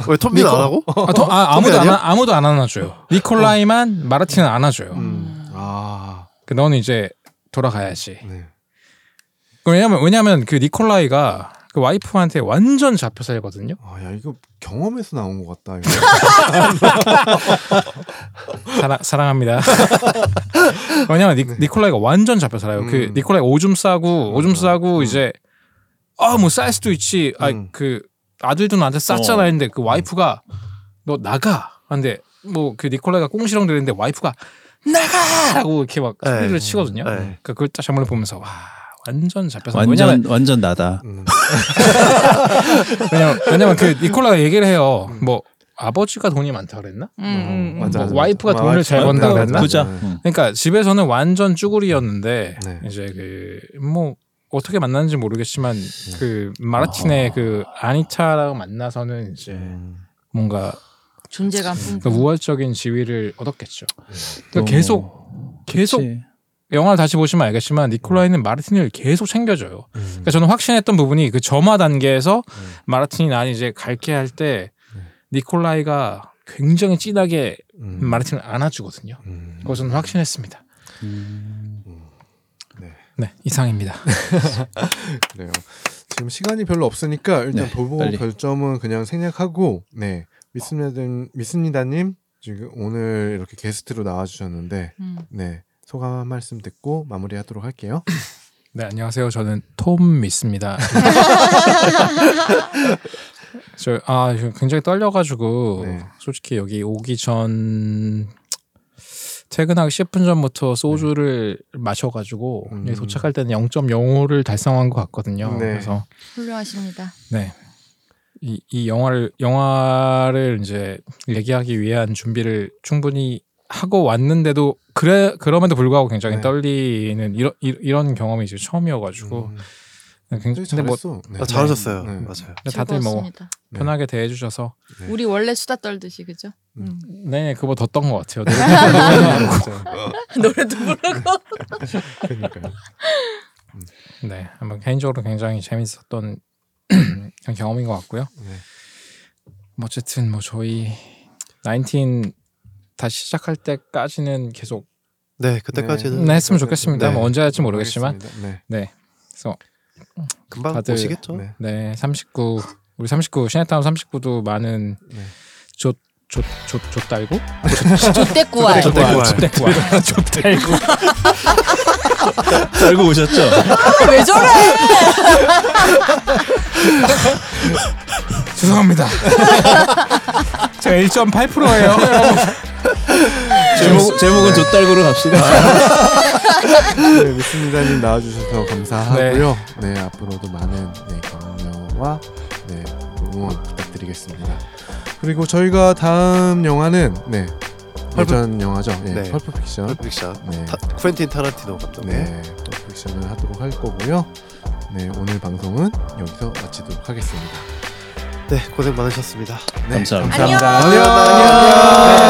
왜 톰비는 안 하고? 아, 톰, 아, 아무도 안 아무도 안 안아줘요. 니콜라이만 마르틴은 안아줘요. 음. 아. 그 너는 이제 돌아가야지. 네. 왜냐면 왜냐면 그 니콜라이가 그 와이프한테 완전 잡혀 살거든요. 아, 야 이거 경험에서 나온 것 같다. 사랑 사랑합니다. 왜냐면 니, 니콜라이가 완전 잡혀 살아요. 음. 그 니콜라이 오줌 싸고 오줌 싸고 음. 이제 아 뭐 쌀 수도 있지. 음. 아 그 아들도 나한테 쌌잖아 했는데 그 와이프가 음. 너 나가. 근데 뭐 그 니콜라이가 꽁시렁 들리는데 와이프가 나가라고 이렇게 막 소리를 치거든요. 그러니까 그걸 딱 장면을 보면서 와. 완전 잡혀서 완전 왜냐면, 완전 나다. 음. 왜냐면 왜냐면 그 니콜라가 얘기를 해요. 음. 뭐 아버지가 돈이 많다 그랬나? 음, 음, 뭐 맞아, 와이프가 맞아. 돈을 아, 잘 번다 그랬나? 부자. 음. 그러니까 집에서는 완전 쭈구리였는데 네. 이제 그 뭐 어떻게 만났는지 모르겠지만 음. 그 마르틴의 어. 그 아니타랑 만나서는 이제 음. 뭔가 존재감 그러니까 우월적인 지위를 얻었겠죠. 음. 그러니까 계속 계속. 그치. 영화를 다시 보시면 알겠지만 니콜라이는 마르틴을 계속 챙겨줘요. 음. 그러니까 저는 확신했던 부분이 그 점화 단계에서 음. 마르틴이 난 이제 갈게 할 때 음. 니콜라이가 굉장히 진하게 음. 마르틴을 안아주거든요. 음. 그거 저는 확신했습니다. 음. 네. 네, 이상입니다. 그래요. 지금 시간이 별로 없으니까 일단 네, 도보 빨리. 결점은 그냥 생략하고 네 믿습니다, 믿습니다님 지금 오늘 이렇게 게스트로 나와주셨는데 음. 네. 소감 한 말씀 듣고 마무리하도록 할게요. 네, 안녕하세요. 저는 톰 믿습니다. 저 아 굉장히 떨려가지고 네. 솔직히 여기 오기 전 퇴근하기 십 분 전부터 소주를 네. 마셔가지고 음. 여기 도착할 때는 영 점 영오를 달성한 것 같거든요. 네. 그래서 훌륭하십니다. 네, 이, 이 영화를 영화를 이제 얘기하기 위한 준비를 충분히 하고 왔는데도 그래 그럼에도 불구하고 굉장히 네. 떨리는 이런 이런 경험이 이제 처음이어가지고 음. 굉장히 잘했어. 뭐, 네. 아, 잘하셨어요. 네. 맞아요. 다들 뭐 네. 편하게 대해주셔서 네. 우리 원래 수다 떨듯이 그죠? 음. 네, 그거 더 떤 것 같아요. 노래도 부르고. 그러니까요. 네, 한번 개인적으로 굉장히 재밌었던 경험인 것 같고요. 네. 뭐 어쨌든 뭐 저희 나인틴 다시 시작할 때까지는 계속 네 그때까지는 네, 했으면 좋겠습니다. 네. 뭐 언제 할지 모르겠지만 네. 네 그래서 금방 오시겠죠. 네. 네 삼십구 우리 삼십구 시네타운 삼십구도 많은 좆 좆 좆 좆 달고 좆대꾸와 좆대꾸와 좆대꾸와 좆 달고 달고 오셨죠? 왜 저래? 죄송합니다. 제가 일 점 팔 퍼센트예요. 제목, 제목은 좆달구로 갑시다. 네, 믿습니다님 나와주셔서 감사하고요. 네, 네 앞으로도 많은 네, 격려와 네, 응원 부탁드리겠습니다. 그리고 저희가 다음 영화는 네 예전 영화죠. 네, 네. 펄프 픽션. 펄프 픽션. 네. 타, 쿠엔틴 타란티노 감독. 네, 펄프 픽션을 하도록 할 거고요. 네, 오늘 방송은 여기서 마치도록 하겠습니다. 네, 고생 많으셨습니다. 네, 감사합니다. 감사합니다. 안녕. 안녕. 안녕.